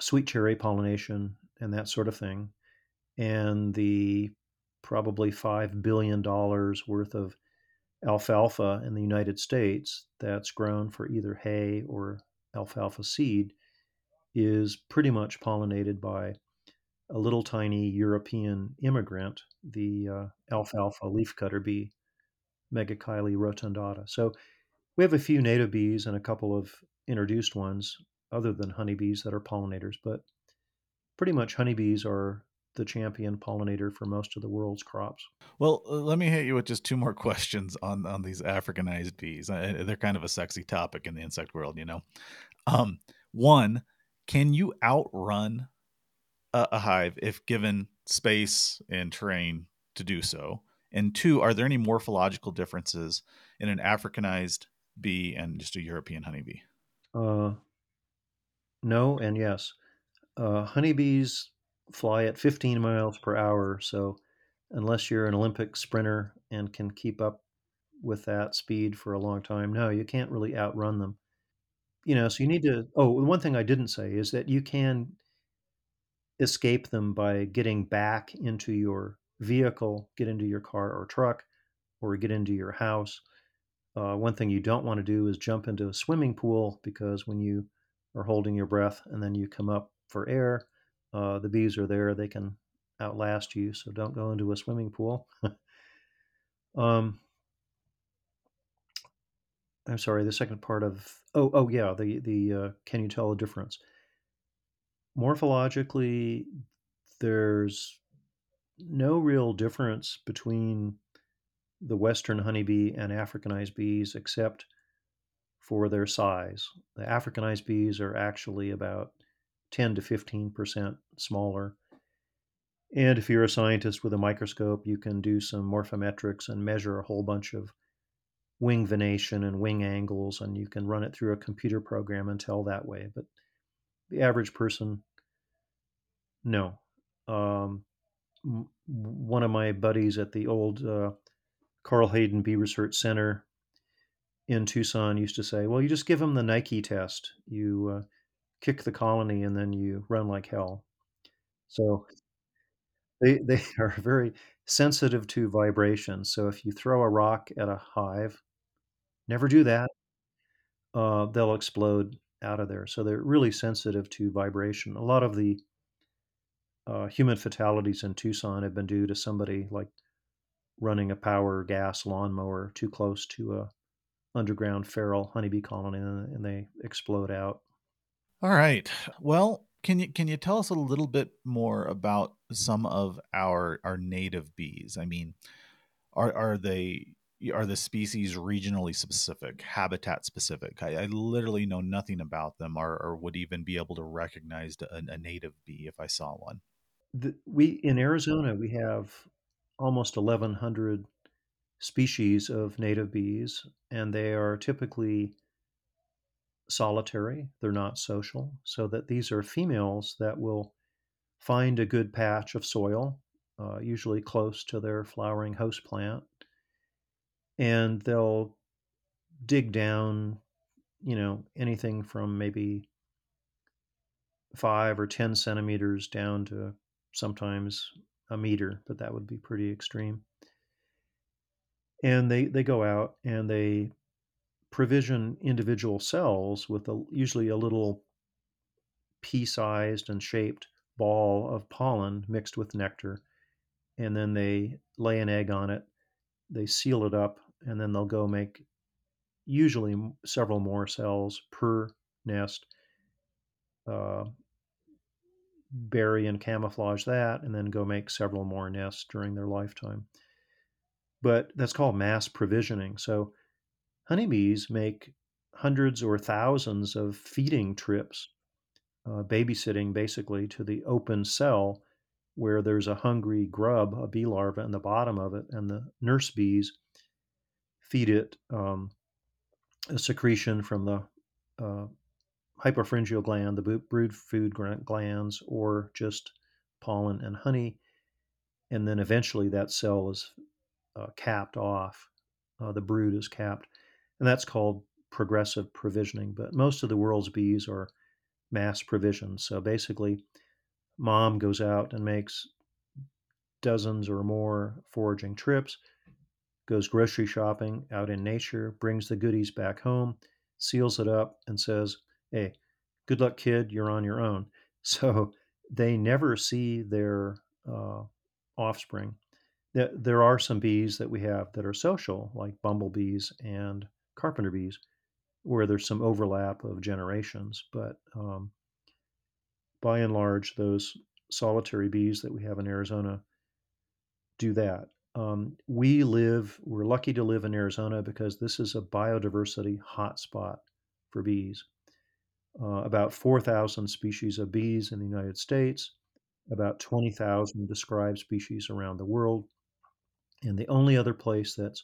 sweet cherry pollination and that sort of thing. And the probably five billion dollars worth of alfalfa in the United States that's grown for either hay or alfalfa seed is pretty much pollinated by a little tiny European immigrant, the uh, alfalfa leafcutter bee, Megachile rotundata. So we have a few native bees and a couple of introduced ones other than honeybees that are pollinators, but pretty much honeybees are the champion pollinator for most of the world's crops. Well, let me hit you with just two more questions on, on these Africanized bees. They're kind of a sexy topic in the insect world, you know. Um, one, can you outrun a, a hive if given space and terrain to do so? And two, are there any morphological differences in an Africanized bee and just a European honeybee? Uh, no and yes. Uh, honeybees fly at fifteen miles per hour. So unless you're an Olympic sprinter and can keep up with that speed for a long time, no, you can't really outrun them. You know, so you need to, oh, one thing I didn't say is that you can escape them by getting back into your vehicle, get into your car or truck, or get into your house. Uh, one thing you don't want to do is jump into a swimming pool, because when you are holding your breath and then you come up for air, uh, the bees are there, they can outlast you. So don't go into a swimming pool. um, I'm sorry, the second part of, oh, oh yeah, the, the uh, can you tell the difference? Morphologically, there's no real difference between the Western honeybee and Africanized bees except for their size. The Africanized bees are actually about ten to fifteen percent smaller. And if you're a scientist with a microscope, you can do some morphometrics and measure a whole bunch of wing venation and wing angles, and you can run it through a computer program and tell that way. But the average person, no. Um, m- one of my buddies at the old uh, Carl Hayden Bee Research Center in Tucson used to say, well, you just give them the Nike test. You uh, kick the colony and then you run like hell. So they they are very sensitive to vibration. So if you throw a rock at a hive, never do that. Uh, they'll explode out of there. So they're really sensitive to vibration. A lot of the uh, human fatalities in Tucson have been due to somebody like running a power gas lawnmower too close to a underground feral honeybee colony, and they explode out. All right. Well, can you can you tell us a little bit more about some of our our native bees? I mean, are are they are the species regionally specific, habitat specific? I, I literally know nothing about them, or, or would even be able to recognize a, a native bee if I saw one. The, we in Arizona we have almost eleven hundred species of native bees, and they are typically solitary, they're not social, so that these are females that will find a good patch of soil, uh, usually close to their flowering host plant, and they'll dig down, you know, anything from maybe five or ten centimeters down to sometimes a meter, but that would be pretty extreme. And they, they go out and they provision individual cells with a, usually a little pea-sized and shaped ball of pollen mixed with nectar. And then they lay an egg on it, they seal it up, and then they'll go make usually several more cells per nest, uh, bury and camouflage that, and then go make several more nests during their lifetime. But that's called mass provisioning. So honeybees make hundreds or thousands of feeding trips, uh, babysitting basically, to the open cell where there's a hungry grub, a bee larva in the bottom of it, and the nurse bees feed it um, a secretion from the uh, hypopharyngeal gland, the brood food glands, or just pollen and honey. And then eventually that cell is uh, capped off. Uh, the brood is capped. And that's called progressive provisioning. But most of the world's bees are mass provisioned. So basically, mom goes out and makes dozens or more foraging trips, goes grocery shopping out in nature, brings the goodies back home, seals it up, and says, hey, good luck, kid, you're on your own. So they never see their uh, offspring. There are some bees that we have that are social, like bumblebees and carpenter bees, where there's some overlap of generations. But um, by and large, those solitary bees that we have in Arizona do that. Um, we live, we're lucky to live in Arizona because this is a biodiversity hotspot for bees. Uh, about four thousand species of bees in the United States, about twenty thousand described species around the world. And the only other place that's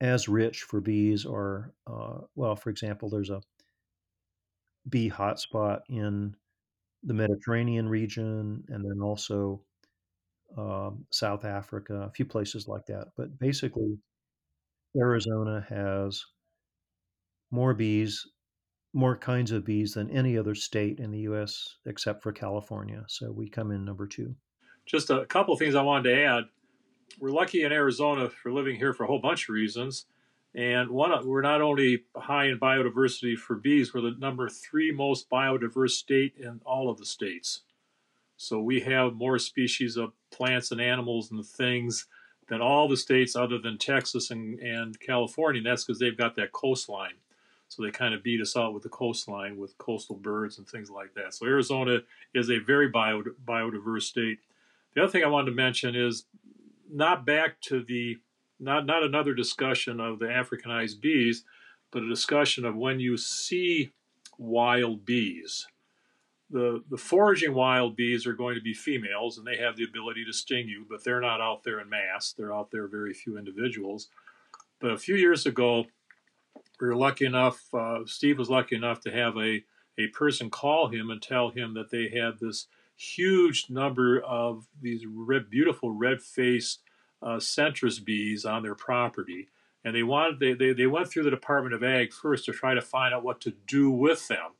as rich for bees are, uh, well, for example, there's a bee hotspot in the Mediterranean region, and then also um, South Africa, a few places like that. But basically, Arizona has more bees, more kinds of bees than any other state in the U S except for California. So we come in number two. Just a couple of things I wanted to add. We're lucky in Arizona for living here for a whole bunch of reasons. And one, we're not only high in biodiversity for bees, we're the number three most biodiverse state in all of the states. So we have more species of plants and animals and things than all the states other than Texas and, and California. And that's because they've got that coastline. So they kind of beat us out with the coastline, with coastal birds and things like that. So Arizona is a very bio, biodiverse state. The other thing I wanted to mention is not back to the, not, not another discussion of the Africanized bees, but a discussion of when you see wild bees. The, the foraging wild bees are going to be females, and they have the ability to sting you, but they're not out there in mass. They're out there very few individuals. But a few years ago, we were lucky enough, uh, Steve was lucky enough to have a, a person call him and tell him that they had this huge number of these red, beautiful red-faced uh, centris bees on their property. And they wanted they, they they went through the Department of Ag first to try to find out what to do with them.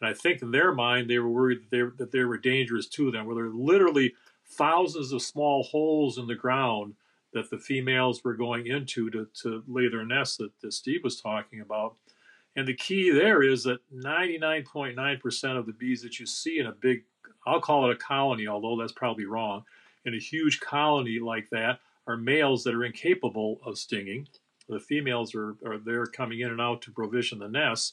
And I think in their mind, they were worried that they, that they were dangerous to them, where there were literally thousands of small holes in the ground that the females were going into to, to lay their nests that, that Steve was talking about. And the key there is that ninety-nine point nine percent of the bees that you see in a big, I'll call it a colony, although that's probably wrong, in a huge colony like that are males that are incapable of stinging. The females are, are there coming in and out to provision the nests,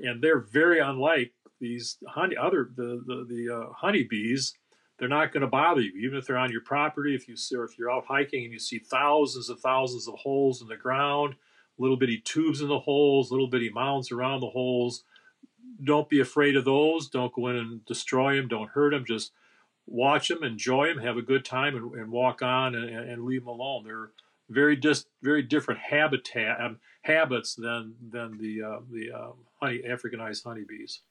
and they're very unlike these honey, other the the, the uh, honeybees. They're not going to bother you, even if they're on your property. If you see, or if you're out hiking and you see thousands and thousands of holes in the ground, little bitty tubes in the holes, little bitty mounds around the holes, don't be afraid of those. Don't go in and destroy them. Don't hurt them. Just watch them, enjoy them, have a good time, and, and walk on and, and leave them alone. They're very just very different habitat um, habits than than the uh, the uh, honey Africanized honeybees.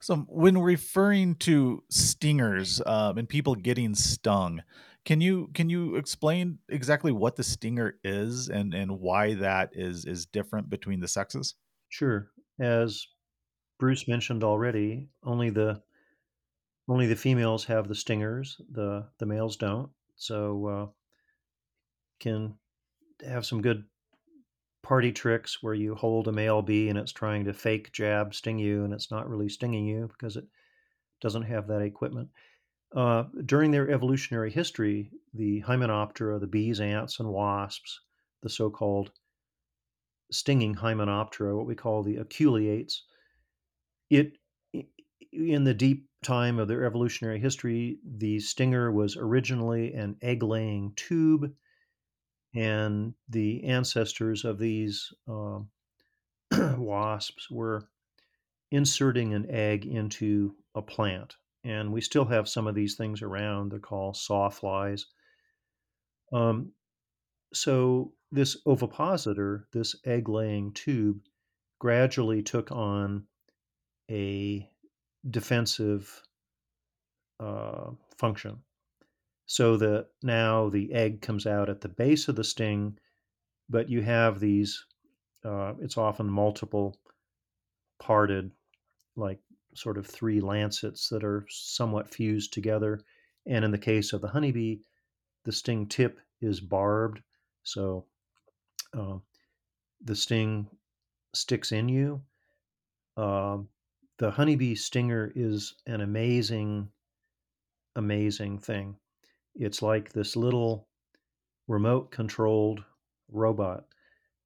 So when referring to stingers um, and people getting stung, can you can you explain exactly what the stinger is and, and why that is is different between the sexes? Sure. As Bruce mentioned already, only the only the females have the stingers. The the males don't. So uh, can have some good party tricks where you hold a male bee and it's trying to fake jab sting you, and it's not really stinging you because it doesn't have that equipment. Uh, during their evolutionary history, the hymenoptera, the bees, ants, and wasps, the so-called stinging hymenoptera, what we call the aculeates, it in the deep time of their evolutionary history, the stinger was originally an egg-laying tube, and the ancestors of these uh, wasps were inserting an egg into a plant. And we still have some of these things around. They're called sawflies. Um, so this ovipositor, this egg-laying tube, gradually took on a defensive uh, function. So that now the egg comes out at the base of the sting, but you have these, uh, it's often multiple parted, like sort of three lancets that are somewhat fused together. And in the case of the honeybee, the sting tip is barbed. So uh, the sting sticks in you. Uh, the honeybee stinger is an amazing, amazing thing. It's like this little remote-controlled robot.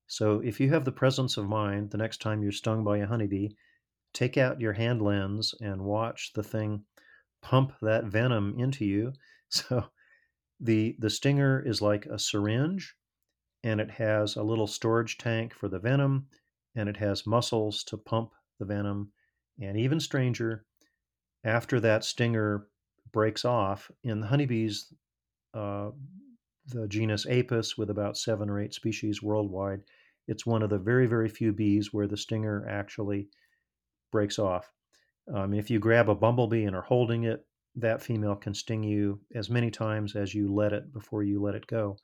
So if you have the presence of mind, the next time you're stung by a honeybee, take out your hand lens and watch the thing pump that venom into you. So the the stinger is like a syringe, and it has a little storage tank for the venom, and it has muscles to pump the venom. And even stranger, after that stinger breaks off, in the honeybees, uh, the genus Apis, with about seven or eight species worldwide, it's one of the very, very few bees where the stinger actually breaks off. Um, if you grab a bumblebee and are holding it, that female can sting you as many times as you let it before you let it go.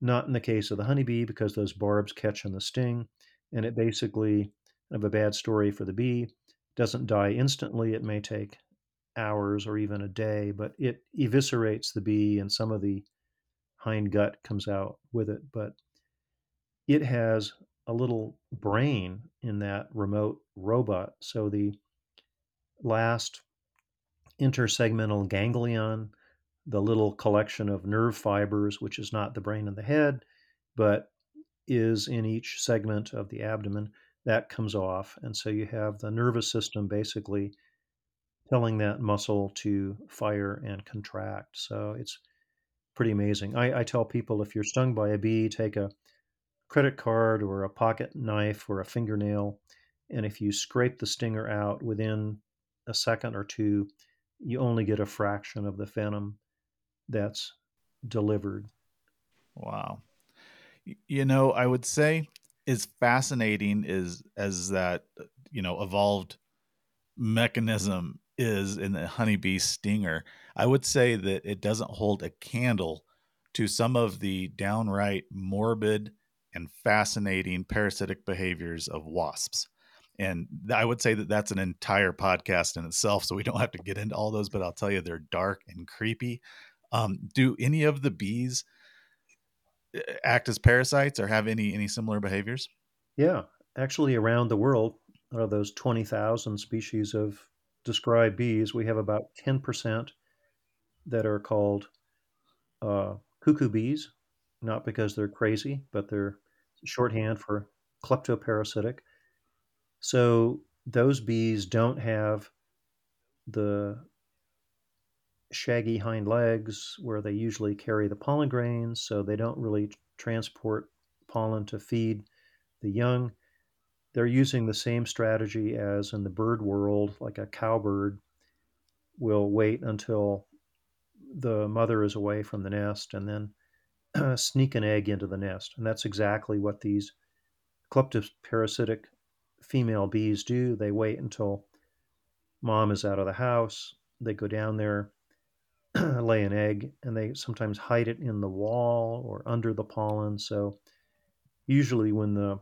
Not in the case of the honeybee, because those barbs catch in the sting, and it basically, I have a bad story for the bee, doesn't die instantly. It may take hours or even a day, but it eviscerates the bee, and some of the hind gut comes out with it. But it has a little brain in that remote robot. So the last intersegmental ganglion, the little collection of nerve fibers, which is not the brain in the head, but is in each segment of the abdomen, that comes off. And so you have the nervous system basically telling that muscle to fire and contract. So it's pretty amazing. I, I tell people, if you're stung by a bee, take a credit card or a pocket knife or a fingernail, and if you scrape the stinger out within a second or two, you only get a fraction of the venom that's delivered. Wow. You know, I would say is fascinating is as that, you know, evolved mechanism is in the honeybee stinger. I would say that it doesn't hold a candle to some of the downright morbid and fascinating parasitic behaviors of wasps. And I would say that that's an entire podcast in itself, so we don't have to get into all those, but I'll tell you, they're dark and creepy. Um, do any of the bees act as parasites or have any, any similar behaviors? Yeah, actually around the world, out of those twenty thousand species of described bees, we have about ten percent that are called uh, cuckoo bees, not because they're crazy, but they're shorthand for kleptoparasitic. So those bees don't have the shaggy hind legs where they usually carry the pollen grains, so they don't really transport pollen to feed the young. They're using the same strategy as in the bird world, like a cowbird will wait until the mother is away from the nest and then uh, sneak an egg into the nest. And that's exactly what these kleptoparasitic female bees do. They wait until mom is out of the house. They go down there, lay an egg, and they sometimes hide it in the wall or under the pollen. So usually when the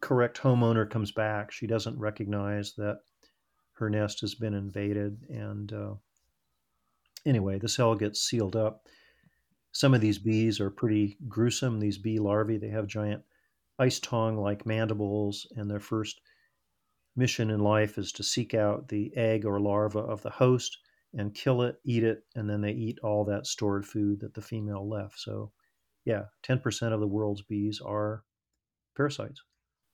correct homeowner comes back, she doesn't recognize that her nest has been invaded. And uh, anyway, the cell gets sealed up. Some of these bees are pretty gruesome. These bee larvae, they have giant ice tong-like mandibles, and their first mission in life is to seek out the egg or larva of the host and kill it, eat it, and then they eat all that stored food that the female left. So yeah, ten percent of the world's bees are parasites.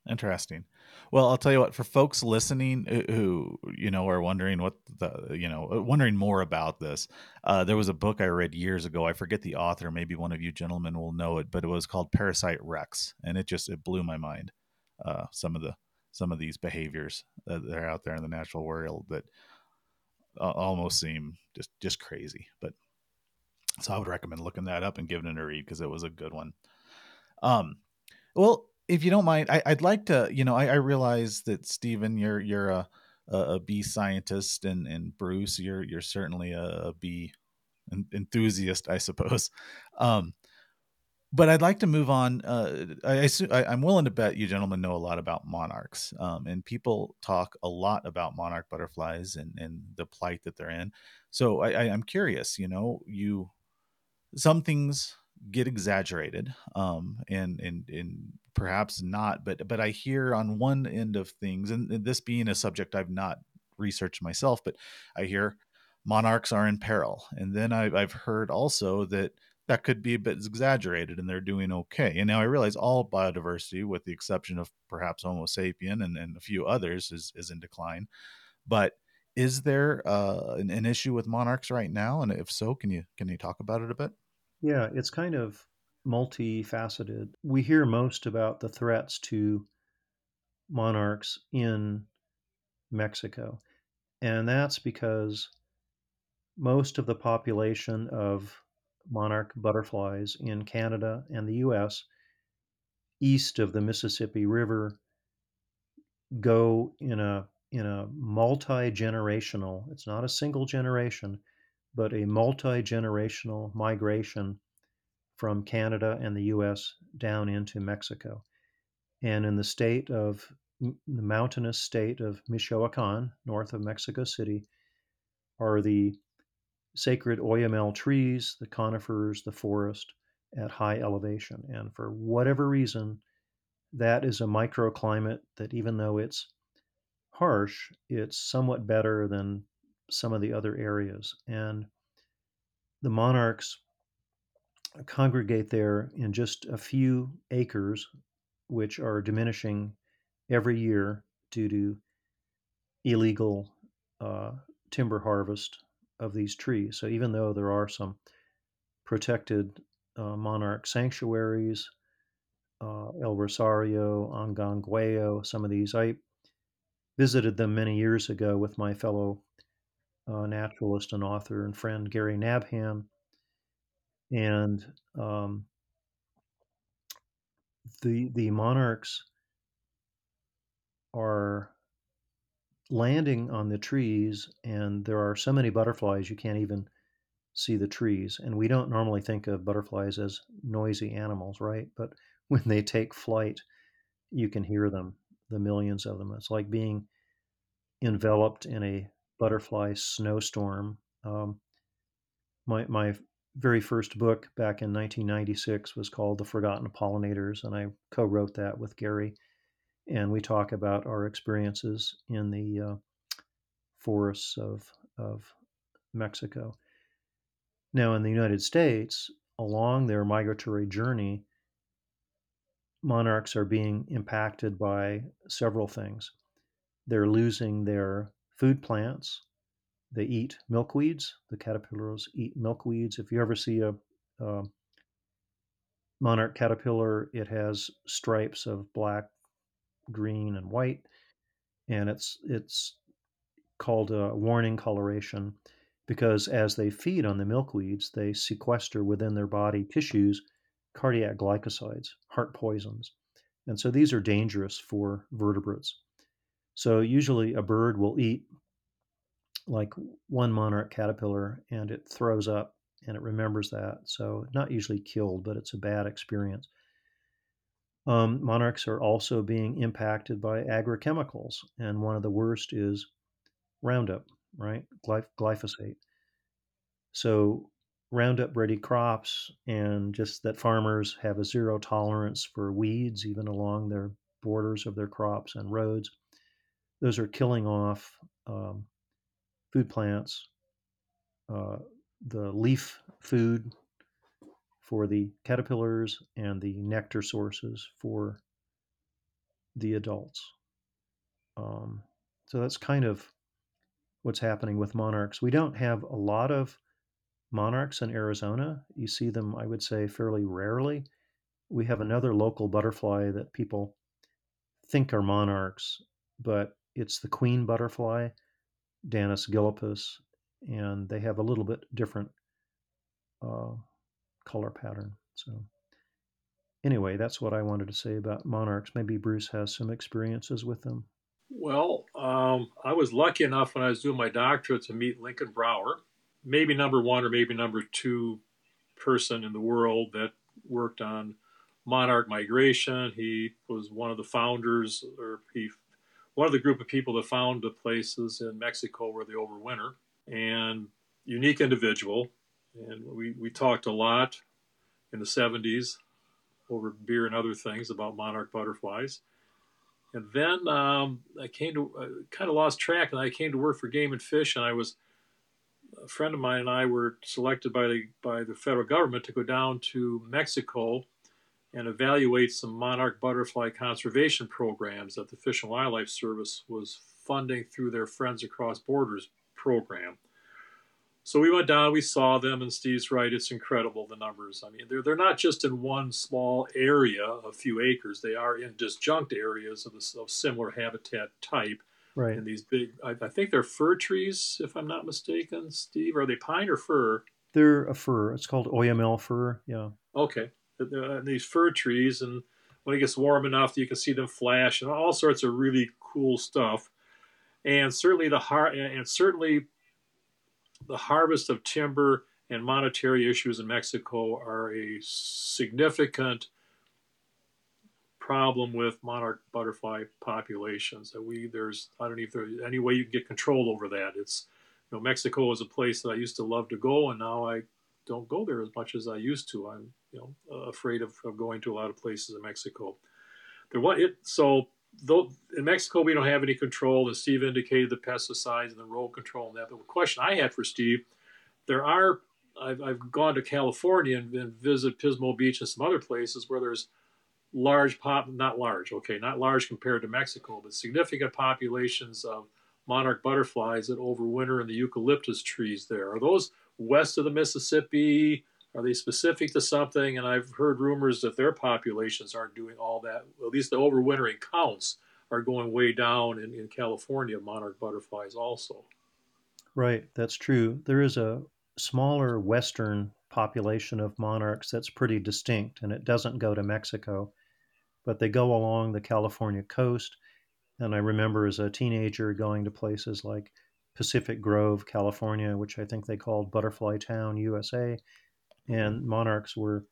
Interesting. Well, I'll tell you what, for folks listening who, you know, are wondering what the, you know, wondering more about this, uh, there was a book I read years ago. I forget the author. Maybe one of you gentlemen will know it, but it was called Parasite Rex. And it just, it blew my mind. Uh, some of the, some of these behaviors that are out there in the natural world that uh, almost seem just, just crazy. But so I would recommend looking that up and giving it a read, because it was a good one. Um, well, if you don't mind, I, I'd like to, you know, I, I realize that Stephen, you're, you're a, a bee scientist, and, and Bruce, you're, you're certainly a, a bee enthusiast, I suppose. Um, but I'd like to move on. Uh, I, I, I'm willing to bet you gentlemen know a lot about monarchs, um, and people talk a lot about monarch butterflies and, and the plight that they're in. So I, I, I'm curious, you know, you, some things get exaggerated, um, and, and, and, perhaps not, but but I hear on one end of things, and this being a subject I've not researched myself, but I hear monarchs are in peril. And then I've, I've heard also that that could be a bit exaggerated and they're doing okay. And now I realize all biodiversity, with the exception of perhaps Homo sapien and, and a few others, is, is in decline. But is there uh, an, an issue with monarchs right now? And if so, can you can you talk about it a bit? Yeah, it's kind of multifaceted. We hear most about the threats to monarchs in Mexico, and that's because most of the population of monarch butterflies in Canada and the U S east of the Mississippi River go in a in a multi-generational, it's not a single generation, but a multi-generational migration from Canada and the U S down into Mexico. And in the state of, the mountainous state of Michoacan, north of Mexico City, are the sacred Oyamel trees, the conifers, the forest at high elevation. And for whatever reason, that is a microclimate that, even though it's harsh, it's somewhat better than some of the other areas. And the monarchs congregate there in just a few acres, which are diminishing every year due to illegal uh, timber harvest of these trees. So even though there are some protected uh, monarch sanctuaries, uh, El Rosario, Angangueo, some of these, I visited them many years ago with my fellow uh, naturalist and author and friend Gary Nabham. And um, the the monarchs are landing on the trees, and there are so many butterflies you can't even see the trees. And we don't normally think of butterflies as noisy animals, right? But when they take flight, you can hear them, the millions of them. It's like being enveloped in a butterfly snowstorm. Um, my my. very first book back in nineteen ninety-six was called The Forgotten Pollinators, and I co-wrote that with Gary. And we talk about our experiences in the uh, forests of, of Mexico. Now, in the United States, along their migratory journey, monarchs are being impacted by several things. They're losing their food plants. They eat milkweeds. The caterpillars eat milkweeds. If you ever see a, a monarch caterpillar, it has stripes of black, green, and white, and it's it's called a warning coloration. because as they feed on the milkweeds, they sequester within their body tissues cardiac glycosides, heart poisons. And so these are dangerous for vertebrates. So usually a bird will eat like one monarch caterpillar and it throws up and it remembers that. So not usually killed, but it's a bad experience. Um, monarchs are also being impacted by agrochemicals. And one of the worst is Roundup, right? Glyph- glyphosate. So Roundup ready crops, and just that farmers have a zero tolerance for weeds, even along their borders of their crops and roads. Those are killing off um, food plants, uh, the leaf food for the caterpillars and the nectar sources for the adults. Um, so that's kind of what's happening with monarchs. We don't have a lot of monarchs in Arizona. You see them, I would say, fairly rarely. We have another local butterfly that people think are monarchs, but it's the queen butterfly, Danaus gilippus, and they have a little bit different uh, color pattern. So anyway, that's what I wanted to say about monarchs. Maybe Bruce has some experiences with them. Well, um, I was lucky enough when I was doing my doctorate to meet Lincoln Brower, maybe number one or maybe number two person in the world that worked on monarch migration. He was one of the founders, or he, one of the group of people that found the places in Mexico where they overwinter, and unique individual. And we, we talked a lot in the seventies over beer and other things about monarch butterflies. And then um, I came to, uh, kind of lost track, and I came to work for Game and Fish, and I was, a friend of mine and I were selected by the, by the federal government to go down to Mexico and evaluate some monarch butterfly conservation programs that the Fish and Wildlife Service was funding through their Friends Across Borders program. So we went down, we saw them, and Steve's right, it's incredible, the numbers. I mean, they're, they're not just in one small area, a few acres, they are in disjunct areas of, a, of similar habitat type. Right. And these big, I, I think they're fir trees, if I'm not mistaken, Steve. Are they pine or fir? They're a fir. It's called Oyamel fir, yeah. Okay. And these fir trees, and when it gets warm enough, you can see them flash, and all sorts of really cool stuff. And certainly the har- and certainly... the harvest of timber and monetary issues in Mexico are a significant problem with monarch butterfly populations. That we there's I don't know if there's any way you can get control over that. It's, you know, Mexico is a place that I used to love to go, and now I don't go there as much as I used to. I'm you know afraid of, of going to a lot of places in Mexico. There what it so. Though in Mexico, we don't have any control, and Steve indicated the pesticides and the road control and that. But the question I had for Steve, there are, I've, I've gone to California and, and visit Pismo Beach and some other places where there's large, pop, not large, okay, not large compared to Mexico, but significant populations of monarch butterflies that overwinter in the eucalyptus trees there. Are those west of the Mississippi? Are they specific to something? And I've heard rumors that their populations aren't doing all that. At least the overwintering counts are going way down in, in California, monarch butterflies also. Right, that's true. There is a smaller western population of monarchs that's pretty distinct, and it doesn't go to Mexico, but they go along the California coast. And I remember as a teenager going to places like Pacific Grove, California, which I think they called Butterfly Town, U S A, and monarchs were,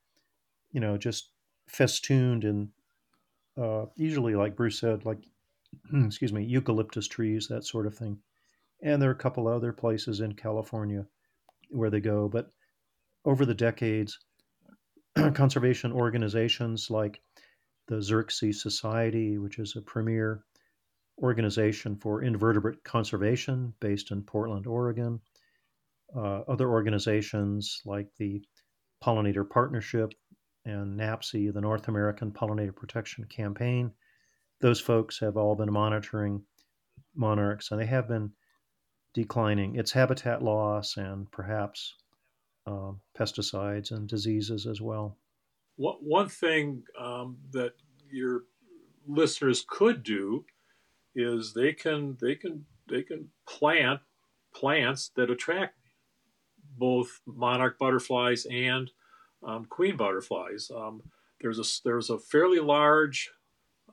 you know, just festooned in, uh, usually, like Bruce said, like, excuse me, eucalyptus trees, that sort of thing. And there are a couple other places in California where they go. But over the decades, conservation organizations like the Xerxes Society, which is a premier organization for invertebrate conservation based in Portland, Oregon, uh, other organizations like the Pollinator Partnership and NAPSI, the North American Pollinator Protection Campaign. Those folks have all been monitoring monarchs, and they have been declining. It's habitat loss and perhaps uh, pesticides and diseases as well. What, one thing um, that your listeners could do is they can they can they can plant plants that attract both monarch butterflies and um, queen butterflies. Um, there's a there's a fairly large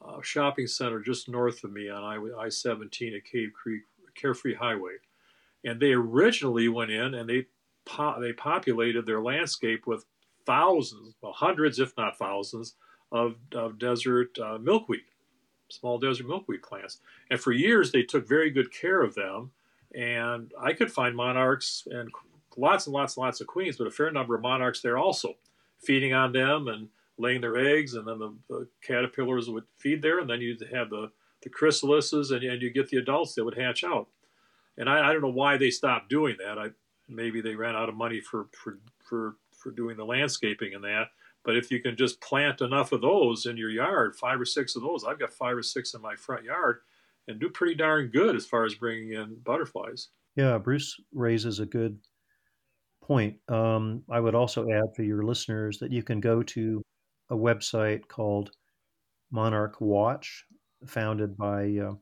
uh, shopping center just north of me on I seventeen at Cave Creek Carefree Highway, and they originally went in and they po they populated their landscape with thousands, well, hundreds if not thousands, of of desert uh, milkweed, small desert milkweed plants. And for years they took very good care of them. And I could find monarchs and lots and lots and lots of queens, but a fair number of monarchs there also, feeding on them and laying their eggs, and then the, the caterpillars would feed there, and then you'd have the, the chrysalises, and, and you get the adults that would hatch out. And I, I don't know why they stopped doing that. I maybe they ran out of money for, for, for, for doing the landscaping and that. But if you can just plant enough of those in your yard, five or six of those, I've got five or six in my front yard, and do pretty darn good as far as bringing in butterflies. Yeah, Bruce raises a good point. Um, I would also add for your listeners that you can go to a website called Monarch Watch, founded by uh,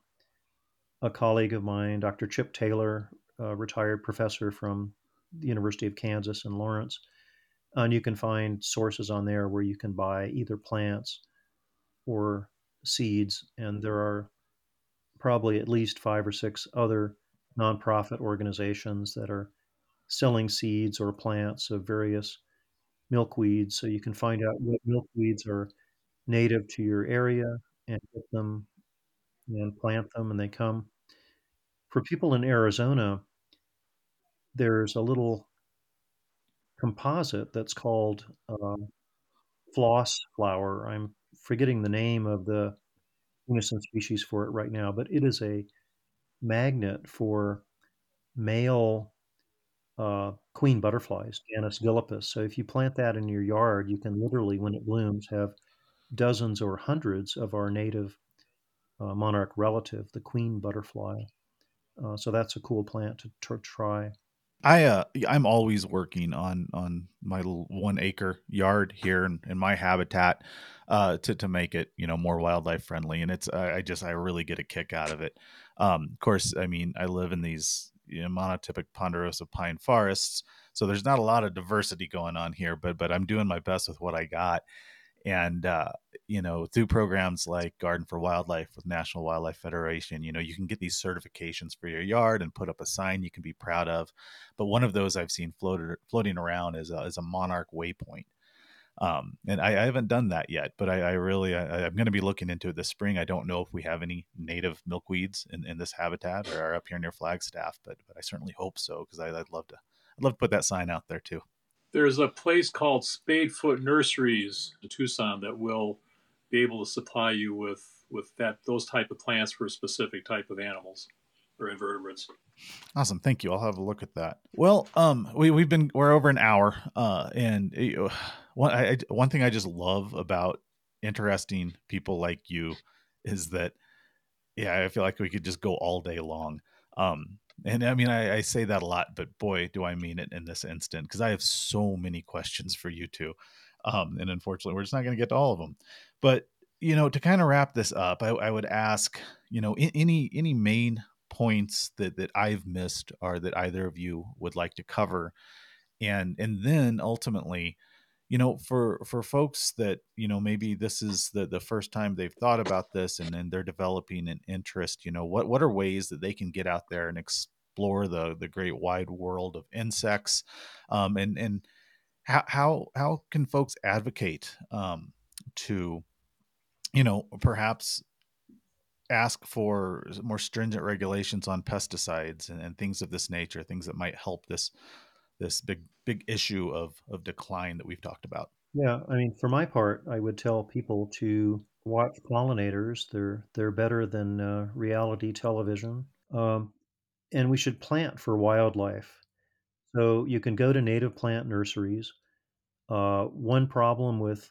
a colleague of mine, Doctor Chip Taylor, a retired professor from the University of Kansas in Lawrence. And you can find sources on there where you can buy either plants or seeds, and there are probably at least five or six other nonprofit organizations that are selling seeds or plants of various milkweeds. So you can find out what milkweeds are native to your area and get them and plant them, and they come. For people in Arizona, there's a little composite that's called uh, floss flower. I'm forgetting the name of the and species for it right now, but it is a magnet for male uh, queen butterflies, Danaus gilippus. So if you plant that in your yard, you can literally, when it blooms, have dozens or hundreds of our native uh, monarch relative, the queen butterfly. Uh, so that's a cool plant to tr try. I uh, I'm always working on on my little one acre yard here in, in my habitat uh, to to make it, you know, more wildlife friendly, and it's I, I just I really get a kick out of it. Um, of course, I mean I live in these, you know, monotypic ponderosa pine forests, so there's not a lot of diversity going on here, but but I'm doing my best with what I got, and uh, you know, through programs like Garden for Wildlife with National Wildlife Federation, you know, you can get these certifications for your yard and put up a sign you can be proud of. But one of those I've seen floated floating around is a, is a monarch waypoint. Um, and I, I haven't done that yet, but I, I really, I, I'm going to be looking into it this spring. I don't know if we have any native milkweeds in, in this habitat or up here near Flagstaff, but, but I certainly hope so. Cause I, I'd love to, I'd love to put that sign out there too. There's a place called Spadefoot Nurseries in Tucson that will be able to supply you with, with that those type of plants for a specific type of animals or invertebrates. Awesome. Thank you. I'll have a look at that. Well, um, we, we've been, we're over an hour. Uh, and it, one, I, one thing I just love about interesting people like you is that, yeah, I feel like we could just go all day long. Um, And I mean, I, I say that a lot, but boy, do I mean it in this instant, because I have so many questions for you two. Um, and unfortunately, we're just not going to get to all of them. But, you know, to kind of wrap this up, I, I would ask, you know, any any main points that, that I've missed or that either of you would like to cover. And and then ultimately, you know, for for folks that, you know, maybe this is the, the first time they've thought about this and then they're developing an interest, you know, what, what are ways that they can get out there and explore the, the great wide world of insects? Um, and, and how, how, how can folks advocate um, to, you know, perhaps ask for more stringent regulations on pesticides and, and things of this nature, things that might help this this big, big issue of, of decline that we've talked about? Yeah. I mean, for my part, I would tell people to watch pollinators. They're, they're better than uh, reality television. Um, and we should plant for wildlife. So you can go to native plant nurseries. Uh, one problem with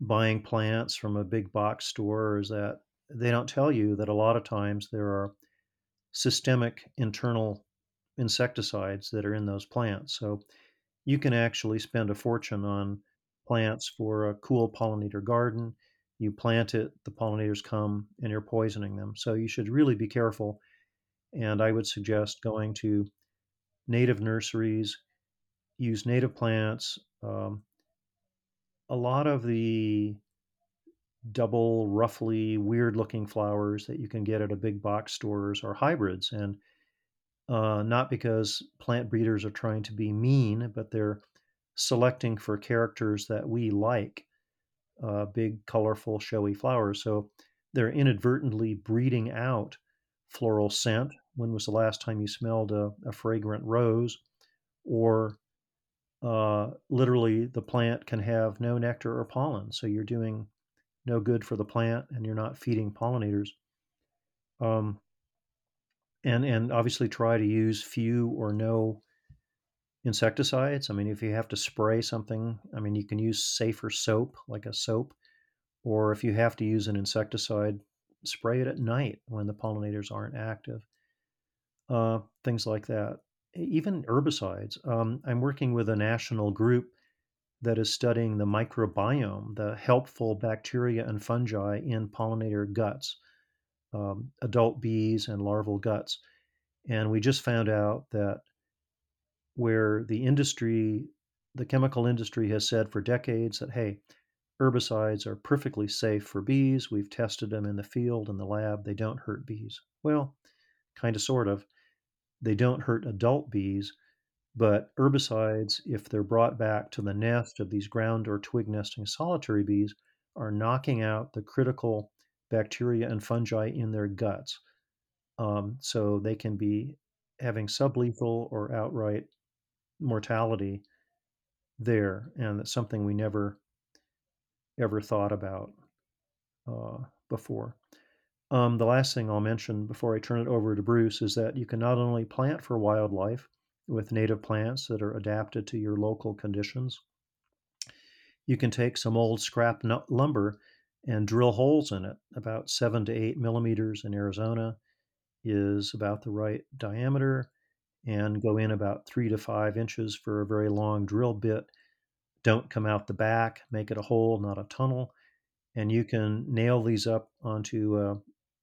buying plants from a big box store is that they don't tell you that a lot of times there are systemic internal insecticides that are in those plants. So you can actually spend a fortune on plants for a cool pollinator garden. You plant it, the pollinators come, and you're poisoning them. So you should really be careful. And I would suggest going to native nurseries, use native plants. Um, a lot of the double, roughly weird-looking flowers that you can get at a big box stores are hybrids, and uh, not because plant breeders are trying to be mean, but they're selecting for characters that we like, uh, big, colorful, showy flowers. So they're inadvertently breeding out floral scent. When was the last time you smelled a, a fragrant rose? Or uh, literally the plant can have no nectar or pollen, so you're doing no good for the plant and you're not feeding pollinators. Um, and, and obviously try to use few or no insecticides. I mean, if you have to spray something, I mean, you can use safer soap, like a soap, or if you have to use an insecticide, spray it at night when the pollinators aren't active, uh, things like that. Even herbicides. Um, I'm working with a national group that is studying the microbiome, the helpful bacteria and fungi in pollinator guts, um, adult bees and larval guts. And we just found out that where the industry, the chemical industry has said for decades that, hey, herbicides are perfectly safe for bees. We've tested them in the field, in the lab. They don't hurt bees. Well, kind of, sort of. They don't hurt adult bees, but herbicides, if they're brought back to the nest of these ground or twig nesting solitary bees, are knocking out the critical bacteria and fungi in their guts. Um, so they can be having sublethal or outright mortality there. And that's something we never, ever thought about uh, before. Um, the last thing I'll mention before I turn it over to Bruce is that you can not only plant for wildlife with native plants that are adapted to your local conditions, you can take some old scrap lumber and drill holes in it. About seven to eight millimeters in Arizona is about the right diameter, and go in about three to five inches for a very long drill bit. Don't come out the back, make it a hole, not a tunnel. And you can nail these up onto a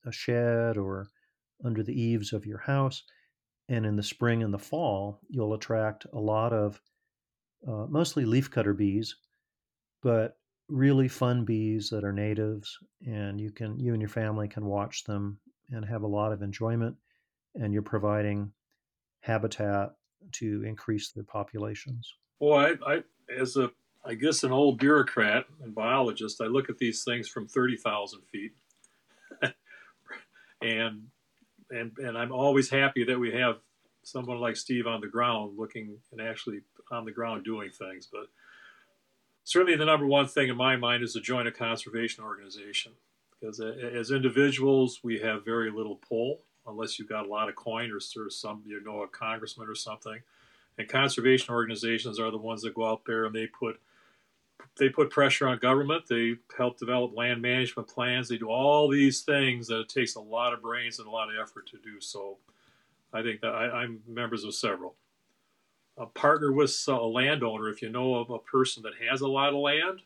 a shed or under the eaves of your house. And in the spring and the fall, you'll attract a lot of uh, mostly leafcutter bees, but really fun bees that are natives. And you can, you and your family can watch them and have a lot of enjoyment. And you're providing habitat to increase their populations. Boy, I, I as a I guess an old bureaucrat and biologist, I look at these things from thirty thousand feet, and and and I'm always happy that we have someone like Steve on the ground looking and actually on the ground doing things. But certainly the number one thing in my mind is to join a conservation organization, because as individuals, we have very little pull unless you've got a lot of coin or some, you know, a congressman or something. And conservation organizations are the ones that go out there and they put They put pressure on government. They help develop land management plans. They do all these things that it takes a lot of brains and a lot of effort to do. So I think that I, I'm members of several. Uh, partner with a landowner. If you know of a person that has a lot of land,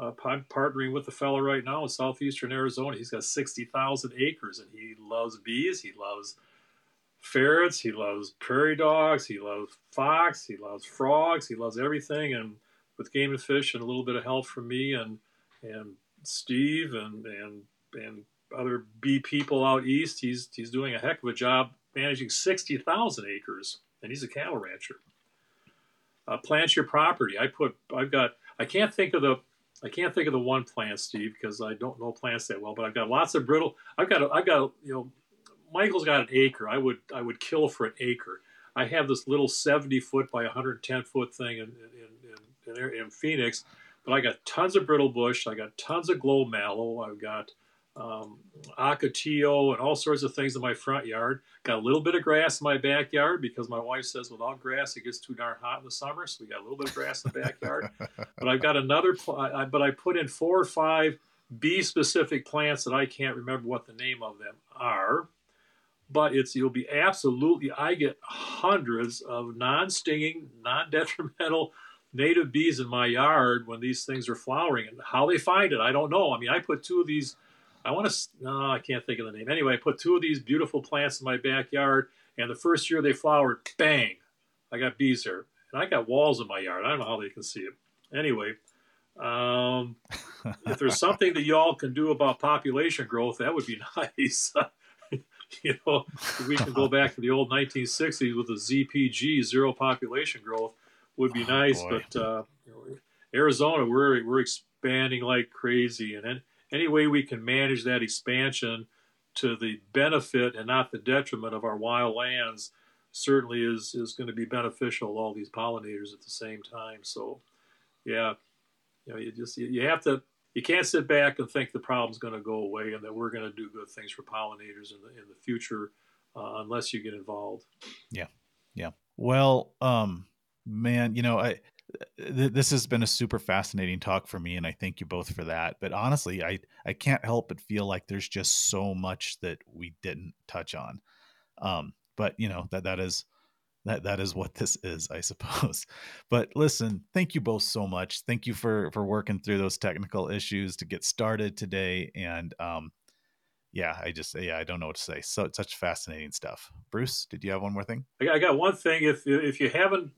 uh, I'm partnering with a fellow right now in southeastern Arizona. He's got sixty thousand acres, and he loves bees. He loves ferrets. He loves prairie dogs. He loves fox. He loves frogs. He loves everything. And with game and fish and a little bit of help from me and and Steve and and and other bee people out east, he's he's doing a heck of a job managing sixty thousand acres, and he's a cattle rancher. Uh, plant your property. I put I've got I can't think of the I can't think of the one plant, Steve, because I don't know plants that well. But I've got lots of brittle. I've got a, I've got a, you know, Michael's got an acre. I would I would kill for an acre. I have this little seventy foot by one hundred ten foot thing in, in, in in Phoenix, but I got tons of brittle bush. I got tons of glow mallow. I've got um, ocotillo and all sorts of things in my front yard. Got a little bit of grass in my backyard because my wife says without grass it gets too darn hot in the summer. So we got a little bit of grass in the backyard. But I've got another. Pl- I, but I put in four or five bee-specific plants that I can't remember what the name of them are. But it's you'll be absolutely. I get hundreds of non-stinging, non-detrimental native bees in my yard when these things are flowering, and how they find it, I don't know. I mean, I put two of these, I want to, no, I can't think of the name. Anyway, I put two of these beautiful plants in my backyard, and the first year they flowered, bang, I got bees there. And I got walls in my yard. I don't know how they can see it. Anyway, um, if there's something that y'all can do about population growth, that would be nice. You know, we can go back to the old nineteen sixties with a Z P G, zero population growth, would be oh, nice. Boy. But uh, Arizona, we're we're expanding like crazy, and any way we can manage that expansion to the benefit and not the detriment of our wild lands certainly is is going to be beneficial to all these pollinators at the same time. So, yeah, you know, you just you have to. You can't sit back and think the problem's going to go away and that we're going to do good things for pollinators in the, in the future uh, unless you get involved. Yeah. Yeah. Well, um, man, you know, I, th- this has been a super fascinating talk for me, and I thank you both for that. But honestly, I, I can't help but feel like there's just so much that we didn't touch on. Um, but you know, that, that is, That that is what this is, I suppose. But listen, thank you both so much. Thank you for for working through those technical issues to get started today. And um, yeah, I just yeah, I don't know what to say. So it's such fascinating stuff. Bruce, did you have one more thing? I got one thing. If if you haven't,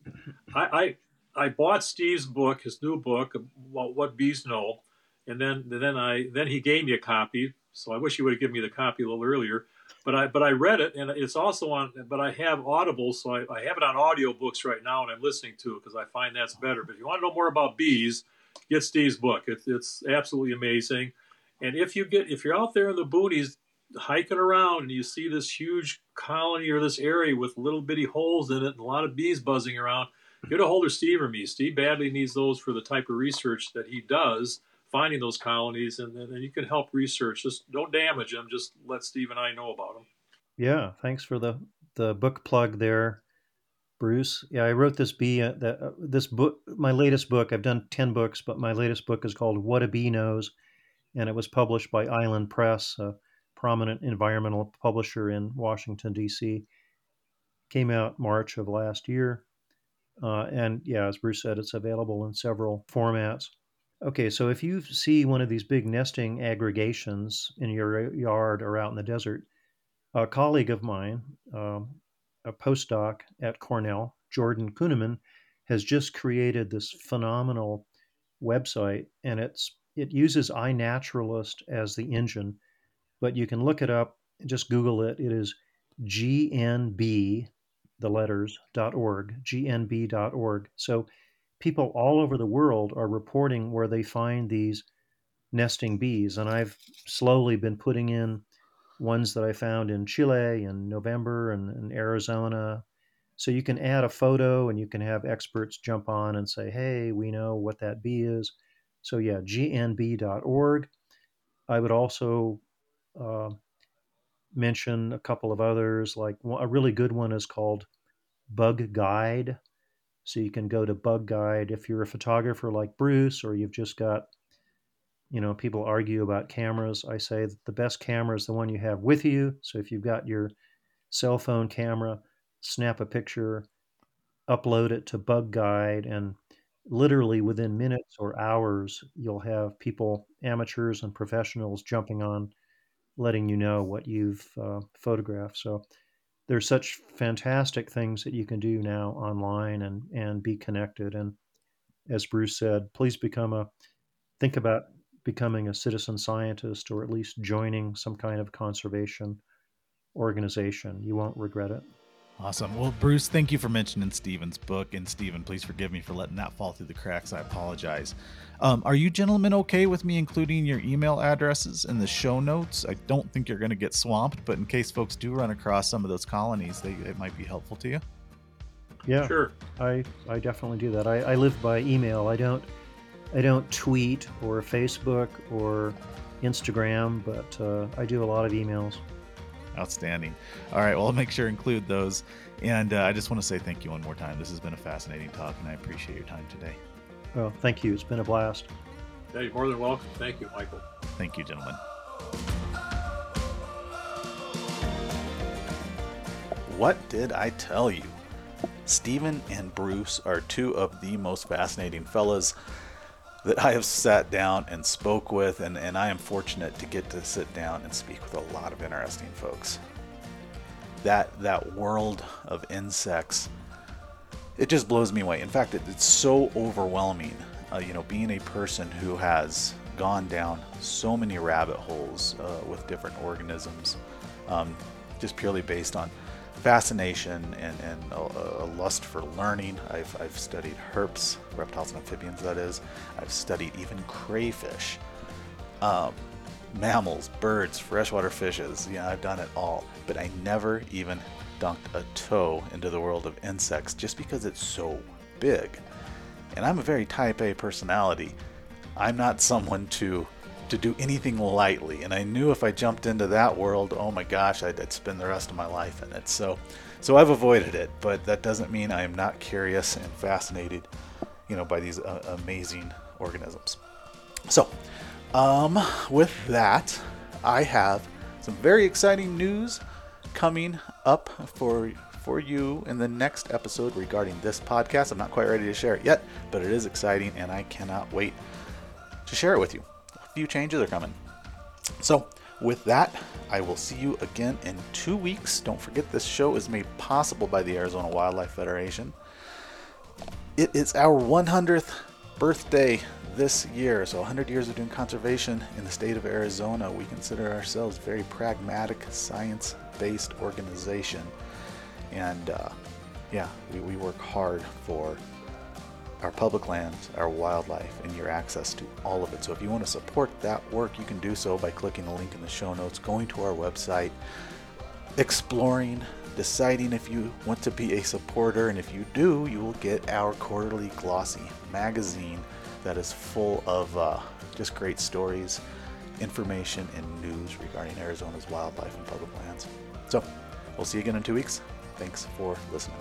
I I, I bought Steve's book, his new book, What Bees Know, and then then I then he gave me a copy. So I wish he would have given me the copy a little earlier. But I but I read it, and it's also on, but I have Audible, so I, I have it on audiobooks right now, and I'm listening to it because I find that's better. But if you want to know more about bees, get Steve's book. It, it's absolutely amazing. And if you get if you're out there in the boonies hiking around and you see this huge colony or this area with little bitty holes in it and a lot of bees buzzing around, get a hold of Steve or me. Steve badly needs those for the type of research that he does, finding those colonies, and then you can help research. Just don't damage them. Just let Steve and I know about them. Yeah. Thanks for the, the book plug there, Bruce. Yeah. I wrote this bee, uh, that, uh, this book, my latest book, I've done ten books, but my latest book is called What a Bee Knows. And it was published by Island Press, a prominent environmental publisher in Washington, D C Came out March of last year. Uh, and yeah, as Bruce said, it's available in several formats. Okay, so if you see one of these big nesting aggregations in your yard or out in the desert, a colleague of mine, um, a postdoc at Cornell, Jordan Kuhneman, has just created this phenomenal website, and it's it uses iNaturalist as the engine, but you can look it up, just Google it. It is gnb, the letters, .org, g n b dot org. So people all over the world are reporting where they find these nesting bees. And I've slowly been putting in ones that I found in Chile in November and in Arizona. So you can add a photo and you can have experts jump on and say, hey, we know what that bee is. So yeah, g n b dot org. I would also uh, mention a couple of others. Like a really good one is called Bug Guide. So you can go to Bug Guide if you're a photographer like Bruce, or you've just got, you know, people argue about cameras. I say that the best camera is the one you have with you. So if you've got your cell phone camera, snap a picture, upload it to Bug Guide, and literally within minutes or hours, you'll have people, amateurs and professionals, jumping on, letting you know what you've uh, photographed. So there's such fantastic things that you can do now online and, and be connected. And as Bruce said, please become a, think about becoming a citizen scientist, or at least joining some kind of conservation organization. You won't regret it. Awesome. Well, Bruce, thank you for mentioning Stephen's book. And Stephen, please forgive me for letting that fall through the cracks. I apologize. Um, are you gentlemen okay with me including your email addresses in the show notes? I don't think you're going to get swamped, but in case folks do run across some of those colonies, they, it might be helpful to you. Yeah, sure. I, I definitely do that. I, I live by email. I don't I don't tweet or Facebook or Instagram, but uh, I do a lot of emails. Outstanding. All right. Well, I'll make sure to include those. And uh, I just want to say thank you one more time. This has been a fascinating talk, and I appreciate your time today. Well, thank you. It's been a blast. Yeah, you're more than welcome. Thank you, Michael. Thank you, gentlemen. What did I tell you? Stephen and Bruce are two of the most fascinating fellas that I have sat down and spoke with, and, and I am fortunate to get to sit down and speak with a lot of interesting folks. That that world of insects it just blows me away. In fact, it, it's so overwhelming, uh, you know, being a person who has gone down so many rabbit holes uh, with different organisms, um, just purely based on fascination and, and a, a lust for learning. I've, I've studied herps, reptiles and amphibians, that is. I've studied even crayfish, um, mammals, birds, freshwater fishes. Yeah, I've done it all, but I never even dunked a toe into the world of insects just because it's so big. And I'm a very type A personality. I'm not someone to to do anything lightly, and I knew if I jumped into that world, oh my gosh, I'd, I'd spend the rest of my life in it. So so I've avoided it, but that doesn't mean I am not curious and fascinated, you know, by these uh, amazing organisms. So um, with that, I have some very exciting news coming up for for you in the next episode regarding this podcast. I'm not quite ready to share it yet, but it is exciting, and I cannot wait to share it with you. Few changes are coming. So with that, I will see you again in two weeks. Don't forget, this show is made possible by the Arizona Wildlife Federation. It is our one hundredth birthday this year, so one hundred years of doing conservation in the state of Arizona. We consider ourselves a very pragmatic, science-based organization, and uh, yeah, we, we work hard for our public lands, our wildlife, and your access to all of it. So if you want to support that work, you can do so by clicking the link in the show notes, going to our website, exploring, deciding if you want to be a supporter. And if you do, you will get our quarterly glossy magazine that is full of uh, just great stories, information, and news regarding Arizona's wildlife and public lands. So we'll see you again in two weeks. Thanks for listening.